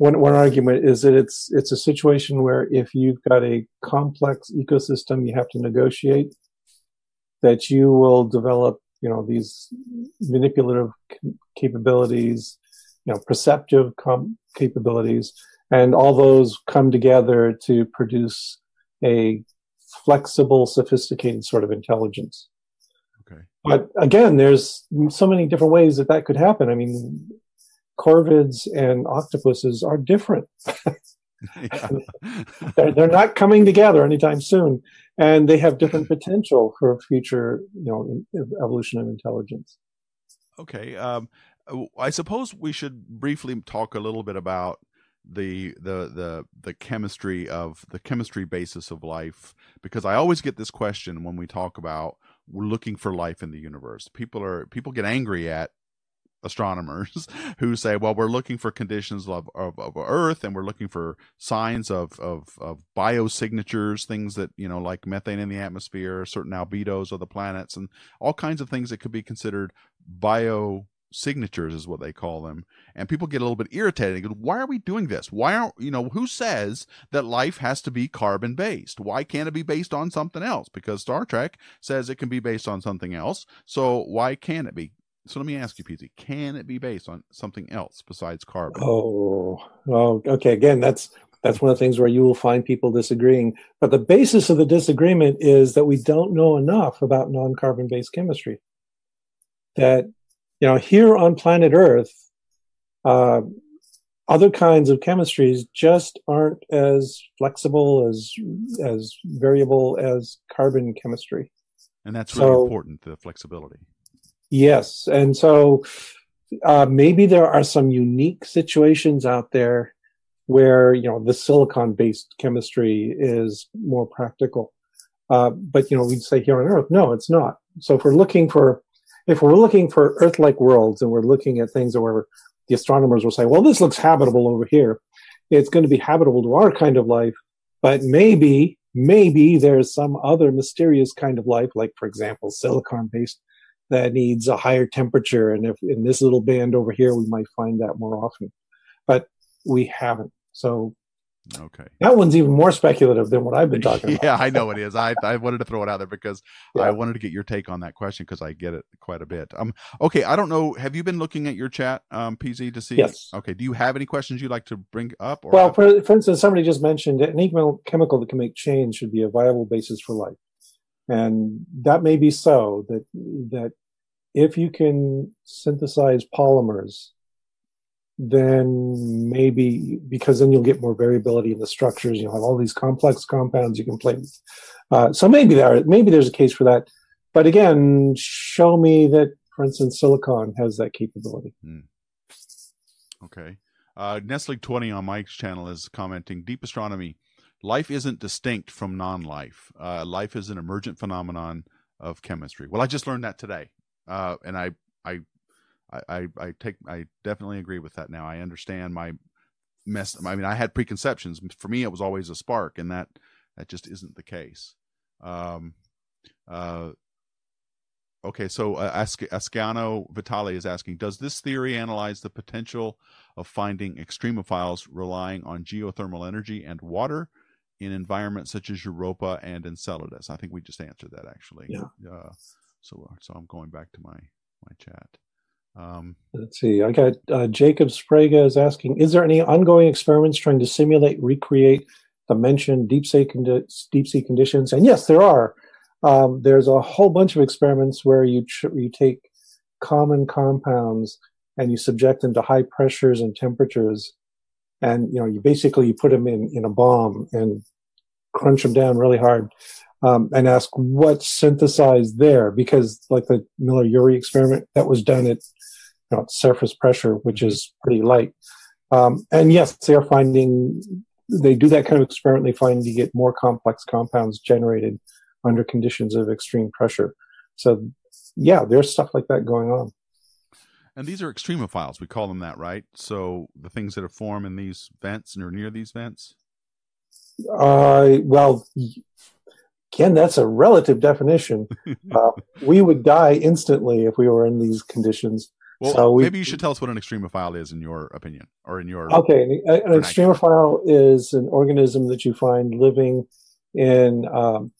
One, one argument is that it's it's a situation where if you've got a complex ecosystem you have to negotiate, that you will develop, you know, these manipulative capabilities, you know, perceptive com capabilities, and all those come together to produce a flexible, sophisticated sort of intelligence. Okay. But again, there's so many different ways that that could happen. I mean, corvids and octopuses are different. they're, they're not coming together anytime soon, and they have different potential for future, you know, evolution of intelligence. Okay. Um, I suppose we should briefly talk a little bit about the the the the chemistry of the chemistry basis of life, because I always get this question when we talk about we're looking for life in the universe. People are people get angry at astronomers who say, well, we're looking for conditions of, of, of Earth, and we're looking for signs of, of of biosignatures, things that, you know, like methane in the atmosphere, certain albedos of the planets, and all kinds of things that could be considered biosignatures is what they call them. And people get a little bit irritated. They go, why are we doing this? Why aren't, you know, who says that life has to be carbon based? Why can't it be based on something else? Because Star Trek says it can be based on something else. So why can't it be? So let me ask you, P Z, can it be based on something else besides carbon? Oh, oh, okay. Again, that's that's one of the things where you will find people disagreeing. But the basis of the disagreement is that we don't know enough about non-carbon-based chemistry. That, you know, here on planet Earth, uh, other kinds of chemistries just aren't as flexible, as as variable as carbon chemistry. And that's really so, important, the flexibility. Yes, and so uh, maybe there are some unique situations out there where, you know, the silicon-based chemistry is more practical. Uh, but, you know, we'd say here on Earth, no, it's not. So if we're looking for, if we're looking for Earth-like worlds, and we're looking at things where the astronomers will say, well, this looks habitable over here, it's going to be habitable to our kind of life, but maybe, maybe there's some other mysterious kind of life, like, for example, silicon-based, that needs a higher temperature, and if in this little band over here, we might find that more often, but we haven't. So, okay, that one's even more speculative than what I've been talking about. Yeah, I know it is. I I wanted to throw it out there because yeah. I wanted to get your take on that question because I get it quite a bit. Um, okay, I don't know. Have you been looking at your chat, um, P Z, to see? Yes. Okay. Do you have any questions you'd like to bring up? Or well, for, for instance, somebody just mentioned that any chemical that can make change should be a viable basis for life. And that may be so, that that if you can synthesize polymers, then maybe, because then you'll get more variability in the structures. You'll have all these complex compounds you can play with. Uh, so maybe there, maybe there's a case for that. But again, show me that, for instance, silicon has that capability. Mm. Okay. Uh, Nestle twenty on Mike's channel is commenting, Deep Astronomy. Life isn't distinct from non-life. Uh, life is an emergent phenomenon of chemistry. Well, I just learned that today, uh, and I, I, I, I take, I definitely agree with that. Now I understand my mess. I mean, I had preconceptions. For me, it was always a spark, and that that just isn't the case. Um, uh, okay, so uh, Ascano Vitali is asking, does this theory analyze the potential of finding extremophiles relying on geothermal energy and water in environments such as Europa and Enceladus? I think we just answered that, actually. Yeah. Uh, so, so I'm going back to my my chat. Um, Let's see. I got uh, Jacob Spraga is asking, is there any ongoing experiments trying to simulate, recreate the mentioned deep sea condi deep sea conditions? And yes, there are. Um, there's a whole bunch of experiments where you tr you take common compounds and you subject them to high pressures and temperatures, and you know you basically you put them in in a bomb and crunch them down really hard, um, and ask what's synthesized there, because like the Miller-Urey experiment that was done at, you know, surface pressure, which is pretty light, um, and yes, they are finding they do that kind of experiment. They find you get more complex compounds generated under conditions of extreme pressure. So yeah, there's stuff like that going on. And these are extremophiles, we call them that, right? So the things that are formed in these vents and are near these vents? Uh, well, again, that's a relative definition. uh, we would die instantly if we were in these conditions. Well, so we, maybe you should tell us what an extremophile is in your opinion, or in your... Okay, an, an extremophile is an organism that you find living in... Um,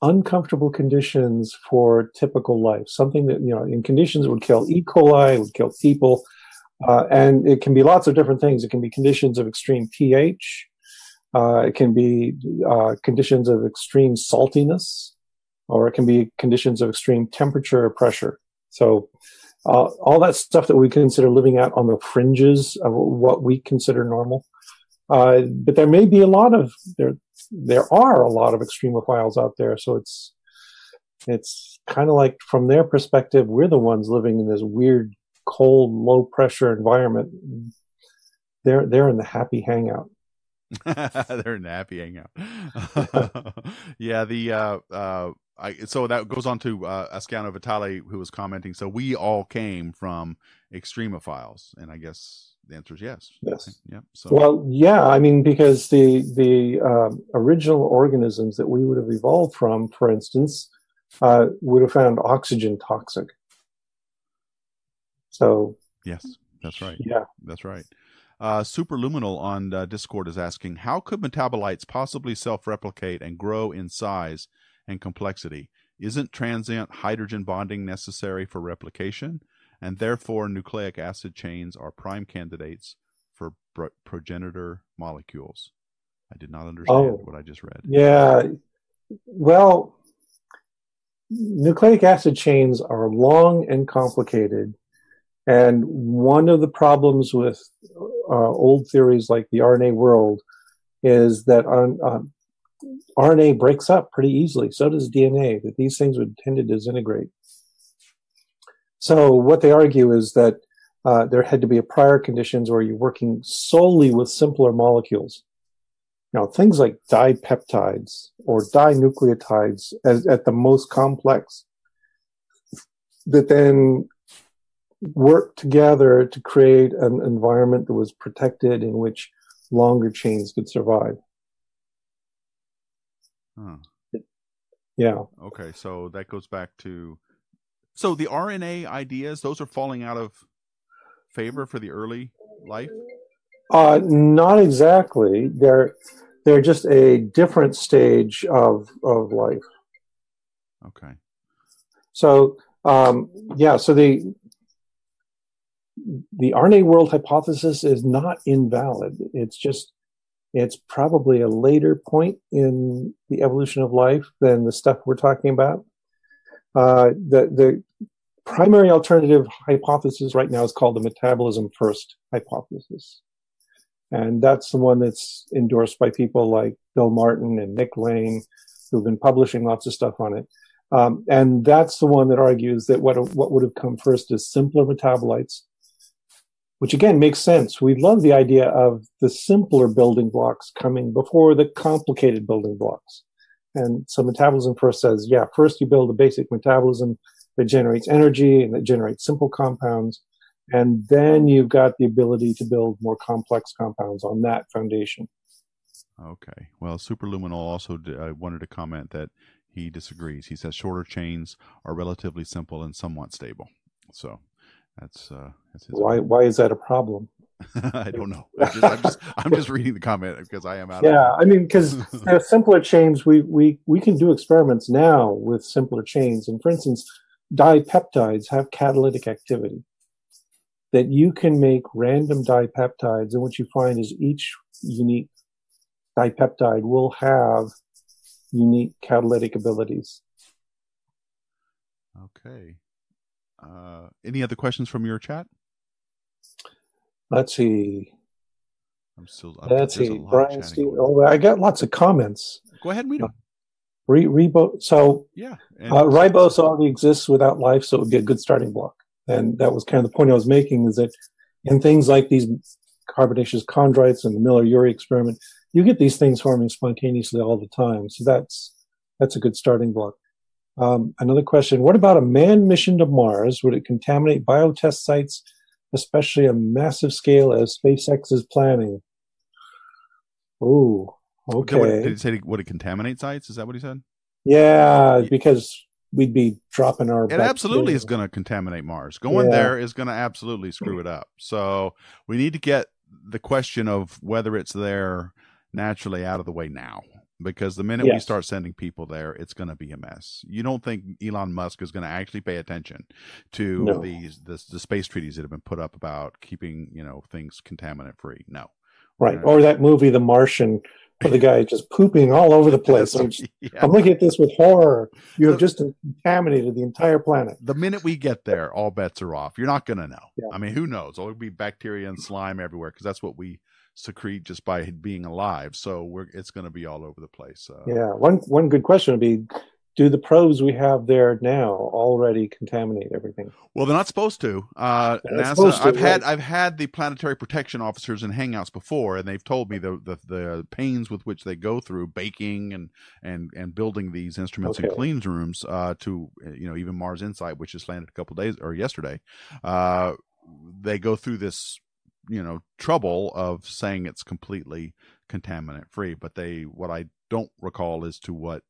uncomfortable conditions for typical life, something that, you know, in conditions that would kill E. coli, it would kill people, uh, and it can be lots of different things. It can be conditions of extreme pH. Uh, it can be uh, conditions of extreme saltiness, or it can be conditions of extreme temperature or pressure. So uh, all that stuff that we consider living out on the fringes of what we consider normal. Uh, but there may be a lot of there. There are a lot of extremophiles out there, so it's it's kind of like, from their perspective, we're the ones living in this weird cold, low pressure environment, they're they're in the happy hangout. They're in the happy hangout. Yeah, the uh, uh, I, so that goes on to uh, Asciano Vitale, who was commenting. So we all came from extremophiles, and I guess the answer is yes. Yes. Yeah. So well, yeah. I mean, because the the um, original organisms that we would have evolved from, for instance, uh, would have found oxygen toxic. So yes, that's right. Yeah, that's right. Uh, Superluminal on uh, Discord is asking, how could metabolites possibly self-replicate and grow in size and complexity? Isn't transient hydrogen bonding necessary for replication? And therefore, nucleic acid chains are prime candidates for pro progenitor molecules. I did not understand oh, what I just read. Yeah. Well, nucleic acid chains are long and complicated. And one of the problems with uh, old theories like the R N A world is that on, um, R N A breaks up pretty easily. So does D N A, that these things would tend to disintegrate. So what they argue is that uh, there had to be a prior conditions where you're working solely with simpler molecules. Now, things like dipeptides or dinucleotides as, at the most complex that then work together to create an environment that was protected in which longer chains could survive. Huh. Yeah. Okay, so that goes back to... So the R N A ideas, those are falling out of favor for the early life? Uh, not exactly. They're they're just a different stage of, of life. Okay. So, um, yeah, so the... The R N A world hypothesis is not invalid. It's just, it's probably a later point in the evolution of life than the stuff we're talking about. Uh, the, the primary alternative hypothesis right now is called the metabolism first hypothesis. And that's the one that's endorsed by people like Bill Martin and Nick Lane, who've been publishing lots of stuff on it. Um, and that's the one that argues that what, what would have come first is simpler metabolites, which again makes sense. We love the idea of the simpler building blocks coming before the complicated building blocks. And so metabolism first says, yeah, first you build a basic metabolism that generates energy and that generates simple compounds. And then you've got the ability to build more complex compounds on that foundation. Okay. Well, Superluminal also uh, wanted to comment that he disagrees. He says shorter chains are relatively simple and somewhat stable. So... That's, uh, that's his why. Opinion. Why is that a problem? I don't know. I'm just, I'm just, I'm just reading the comment because I am out. Yeah, of I mean, because there simpler chains. We we we can do experiments now with simpler chains, and for instance, dipeptides have catalytic activity. That you can make random dipeptides, and what you find is each unique dipeptide will have unique catalytic abilities. Okay. Uh, any other questions from your chat? Let's see. I'm still. I'm, Let's see. Brian Steele. Oh, I got lots of comments. Go ahead and read them. Re, rebo. So yeah, uh, ribose already exists without life, so it would be a good starting block. And that was kind of the point I was making: is that in things like these carbonaceous chondrites and the Miller-Urey experiment, you get these things forming spontaneously all the time. So that's that's a good starting block. Um, another question, what about a manned mission to Mars? Would it contaminate biotest sites, especially a massive scale as SpaceX is planning? Ooh, okay. Did, what, did it say, would it contaminate sites? Is that what he said? Yeah, because we'd be dropping our... It bacteria. Absolutely is going to contaminate Mars. Going yeah. there is going to absolutely screw it up. So we need to get the question of whether it's there naturally out of the way now. Because the minute yes. we start sending people there, it's going to be a mess. You don't think Elon Musk is going to actually pay attention to no. these the, the space treaties that have been put up about keeping you know things contaminant free? No, right? Or that movie, The Martian, where the guy just pooping all over the place. I'm, just, yeah. I'm looking at this with horror. You have just contaminated the entire planet. The minute we get there, all bets are off. You're not going to know. Yeah. I mean, who knows? There'll be bacteria and slime everywhere because that's what we secrete just by being alive, so we're it's going to be all over the place. Uh, yeah, one one good question would be, do the probes we have there now already contaminate everything? Well, they're not supposed to. Uh, NASA, supposed to, I've right. had I've had the planetary protection officers in hangouts before, and they've told me the the, the pains with which they go through baking and and and building these instruments okay. and clean rooms uh, to you know even Mars Insight, which just landed a couple days or yesterday. Uh, they go through this you know trouble of saying it's completely contaminant free, but they what I don't recall is to what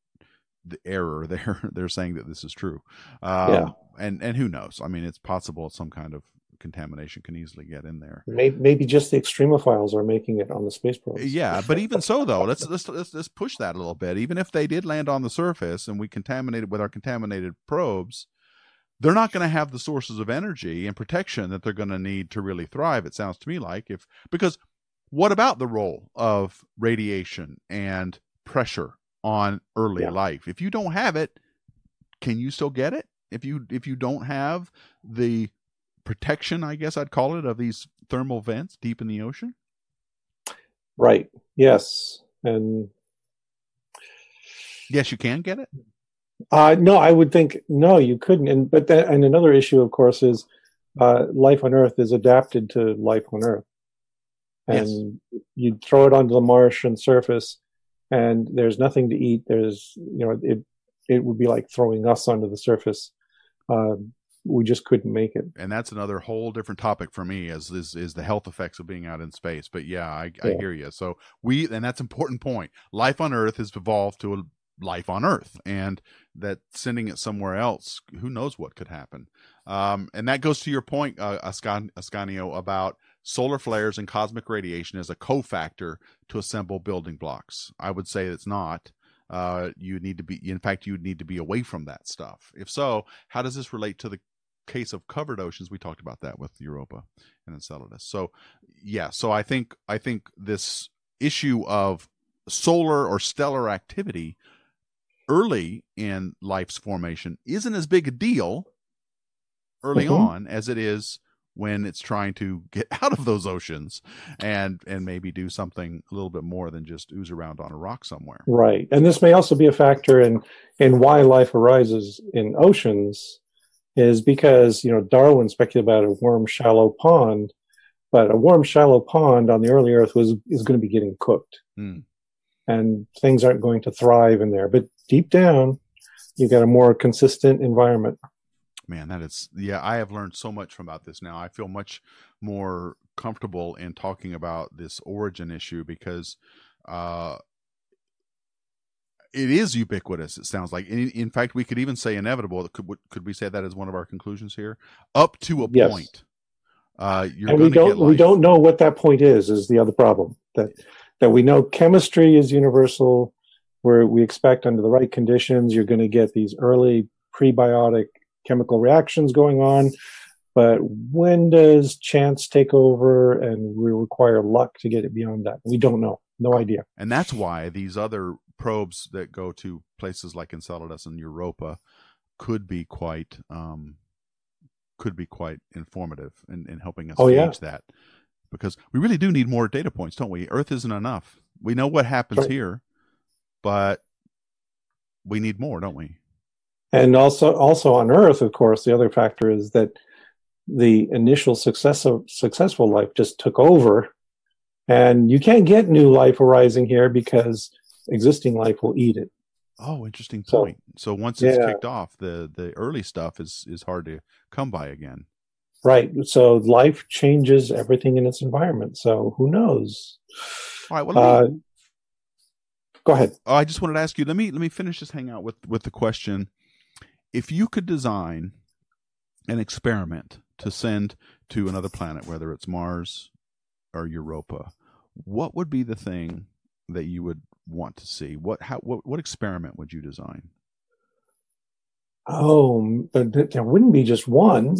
the error there they're saying that this is true. Um, yeah. and and who knows, I mean it's possible some kind of contamination can easily get in there. Maybe just the extremophiles are making it on the space probes. Yeah, but even so though, let's, let's let's let's push that a little bit. Even if they did land on the surface and we contaminated with our contaminated probes, they're not going to have the sources of energy and protection that they're going to need to really thrive, it sounds to me like. If because what about the role of radiation and pressure on early yeah. life? If you don't have it, can you still get it? If you if you don't have the protection, I guess I'd call it, of these thermal vents deep in the ocean? Right. Yes. And yes, you can get it? Uh, no, I would think, no, you couldn't. And but that, and another issue, of course, is uh, life on Earth is adapted to life on Earth. And yes. you'd throw it onto the Martian surface, and there's nothing to eat. There's, you know, it it would be like throwing us onto the surface. Uh, we just couldn't make it. And that's another whole different topic for me, as is is the health effects of being out in space. But yeah, I, yeah. I hear you. So we, and that's an important point. Life on Earth has evolved to a life on Earth, and that sending it somewhere else, who knows what could happen. Um, and that goes to your point, uh, Ascan- Ascanio, about solar flares and cosmic radiation as a cofactor to assemble building blocks. I would say it's not. Uh, you need to be, in fact, you need to be away from that stuff. If so, how does this relate to the case of covered oceans? We talked about that with Europa and Enceladus. So, yeah. So I think I think this issue of solar or stellar activity early in life's formation isn't as big a deal early mm-hmm. on as it is when it's trying to get out of those oceans and and maybe do something a little bit more than just ooze around on a rock somewhere. Right. And this may also be a factor in in why life arises in oceans, is because, you know, Darwin speculated about a warm, shallow pond, but a warm, shallow pond on the early Earth was is going to be getting cooked. Mm. And things aren't going to thrive in there. But deep down, you've got a more consistent environment. Man, that is, yeah, I have learned so much about this now. I feel much more comfortable in talking about this origin issue because uh, it is ubiquitous, it sounds like. In, in fact, we could even say inevitable. Could, could we say that as one of our conclusions here? Up to a yes. point. Uh, you're and we don't, we don't know what that point is, is the other problem. That That we know chemistry is universal, where we expect under the right conditions, you're going to get these early prebiotic chemical reactions going on. But when does chance take over and we require luck to get it beyond that? We don't know. No idea. And that's why these other probes that go to places like Enceladus and Europa could be quite um, could be quite informative in, in helping us oh, gauge yeah. that. Because we really do need more data points, don't we? Earth isn't enough. We know what happens right. here, but we need more, don't we? And also, also on Earth, of course, the other factor is that the initial success of, successful life just took over, and you can't get new life arising here because existing life will eat it. Oh, interesting point. So, so once it's yeah. kicked off, the, the early stuff is, is hard to come by again. Right. So life changes everything in its environment. So who knows? All right. Well, uh, me, go ahead. I just wanted to ask you, let me, let me finish this hangout with, with the question. If you could design an experiment to send to another planet, whether it's Mars or Europa, what would be the thing that you would want to see? What, how, what, what experiment would you design? Oh, there wouldn't be just one.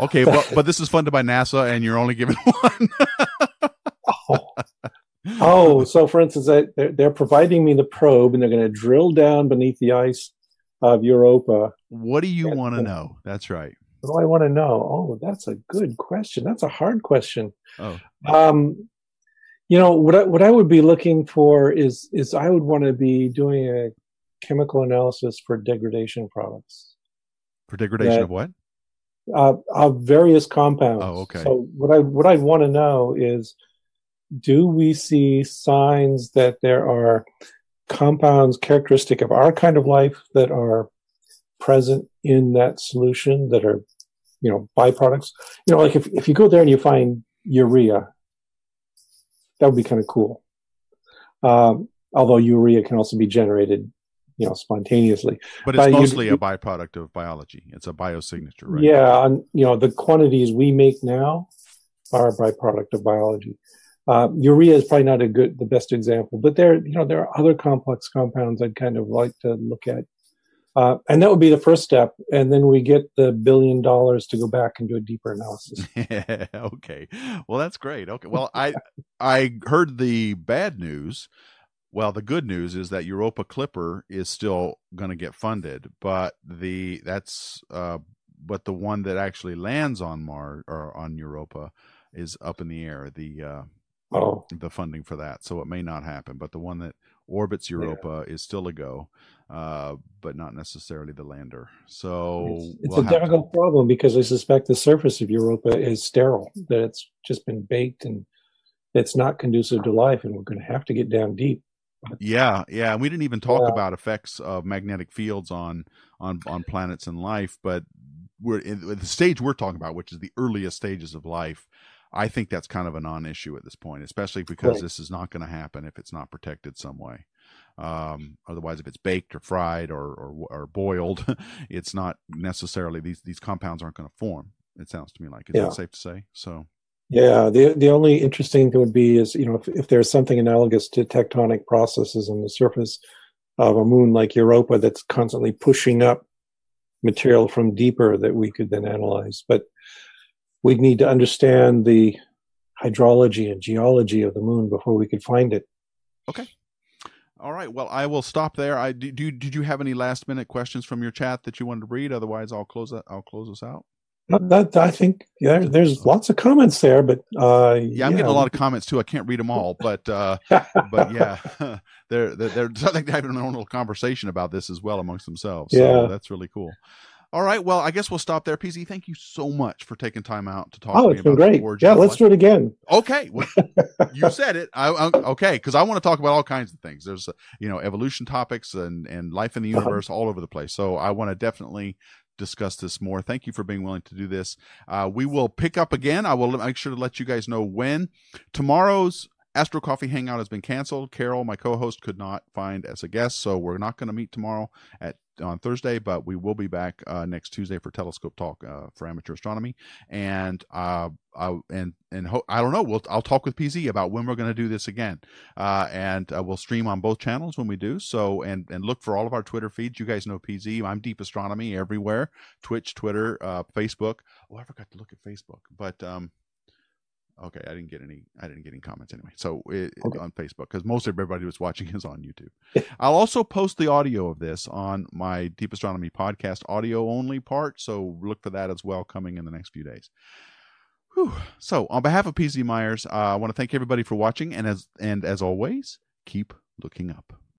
Okay, well, but this is funded by NASA, and you're only given one. oh. oh, so for instance, I, they're, they're providing me the probe, and they're going to drill down beneath the ice of Europa. What do you want to know? That's right. What do I want to know? Oh, that's a good question. That's a hard question. Oh, um, you know what? I, what I would be looking for is is I would want to be doing a chemical analysis for degradation products. For degradation that, of what? Uh, of various compounds. Oh, okay. So what I what I want to know is, do we see signs that there are compounds characteristic of our kind of life that are present in that solution that are, you know, byproducts? You know, like if, if you go there and you find urea, that would be kind of cool. Um, although urea can also be generated, you know, spontaneously. But it's uh, mostly you, a byproduct of biology. It's a biosignature, right? Yeah, and, you know, the quantities we make now are a byproduct of biology. Uh, urea is probably not a good, the best example, but there, you know, there are other complex compounds I'd kind of like to look at. Uh, and that would be the first step. And then we get the billion dollars to go back and do a deeper analysis. Yeah, okay. Well, that's great. Okay. Well, I, I heard the bad news. Well, the good news is that Europa Clipper is still going to get funded, but the, that's, uh, but the one that actually lands on Mars or on Europa is up in the air. The, uh, oh. the funding for that. So it may not happen, but the one that orbits Europa yeah. is still a go, uh, but not necessarily the lander. So it's, it's we'll a difficult to... problem because I suspect the surface of Europa is sterile, that it's just been baked and it's not conducive to life, and we're going to have to get down deep. Yeah, yeah. We didn't even talk yeah. about effects of magnetic fields on on on planets and life, but we're in the stage we're talking about, which is the earliest stages of life. I think that's kind of a non-issue at this point, especially because right. this is not going to happen if it's not protected some way. Um, otherwise, if it's baked or fried or or, or boiled, it's not necessarily these these compounds aren't going to form. It sounds to me like is yeah. that safe to say? So yeah, the the only interesting thing would be is, you know, if, if there's something analogous to tectonic processes on the surface of a moon like Europa that's constantly pushing up material from deeper that we could then analyze, but we'd need to understand the hydrology and geology of the moon before we could find it. Okay. All right. Well, I will stop there. I do, do did you have any last minute questions from your chat that you wanted to read? Otherwise, I'll close that. I'll close us out. That, I think yeah, there's lots of comments there, but uh, yeah, yeah, I'm getting a lot of comments too. I can't read them all, but uh, but yeah, they're they're something they're having an own little conversation about this as well amongst themselves. So yeah. that's really cool. All right. Well, I guess we'll stop there. P Z, thank you so much for taking time out to talk oh, to me about great. the Yeah, let's life. do it again. Okay. Well, you said it. I, I, okay. Because I want to talk about all kinds of things. There's, uh, you know, evolution topics and, and life in the universe all over the place. So I want to definitely discuss this more. Thank you for being willing to do this. Uh, we will pick up again. I will make sure to let you guys know when. Tomorrow's Astro Coffee Hangout has been canceled. Carol, my co-host, could not find as a guest, so we're not going to meet tomorrow at on Thursday, but we will be back uh, next Tuesday for Telescope Talk uh, for Amateur Astronomy, and uh, I and and ho- I don't know. We'll I'll talk with P Z about when we're going to do this again, uh, and uh, we'll stream on both channels when we do so. And and look for all of our Twitter feeds. You guys know P Z. I'm Deep Astronomy everywhere: Twitch, Twitter, uh, Facebook. Oh, I forgot to look at Facebook, but. Um, Okay, I didn't get any. I didn't get any comments anyway. So it, okay. on Facebook, because most everybody who's watching is on YouTube. I'll also post the audio of this on my Deep Astronomy podcast, audio only part. So look for that as well, coming in the next few days. Whew. So on behalf of P Z Myers, uh, I want to thank everybody for watching, and as and as always, keep looking up.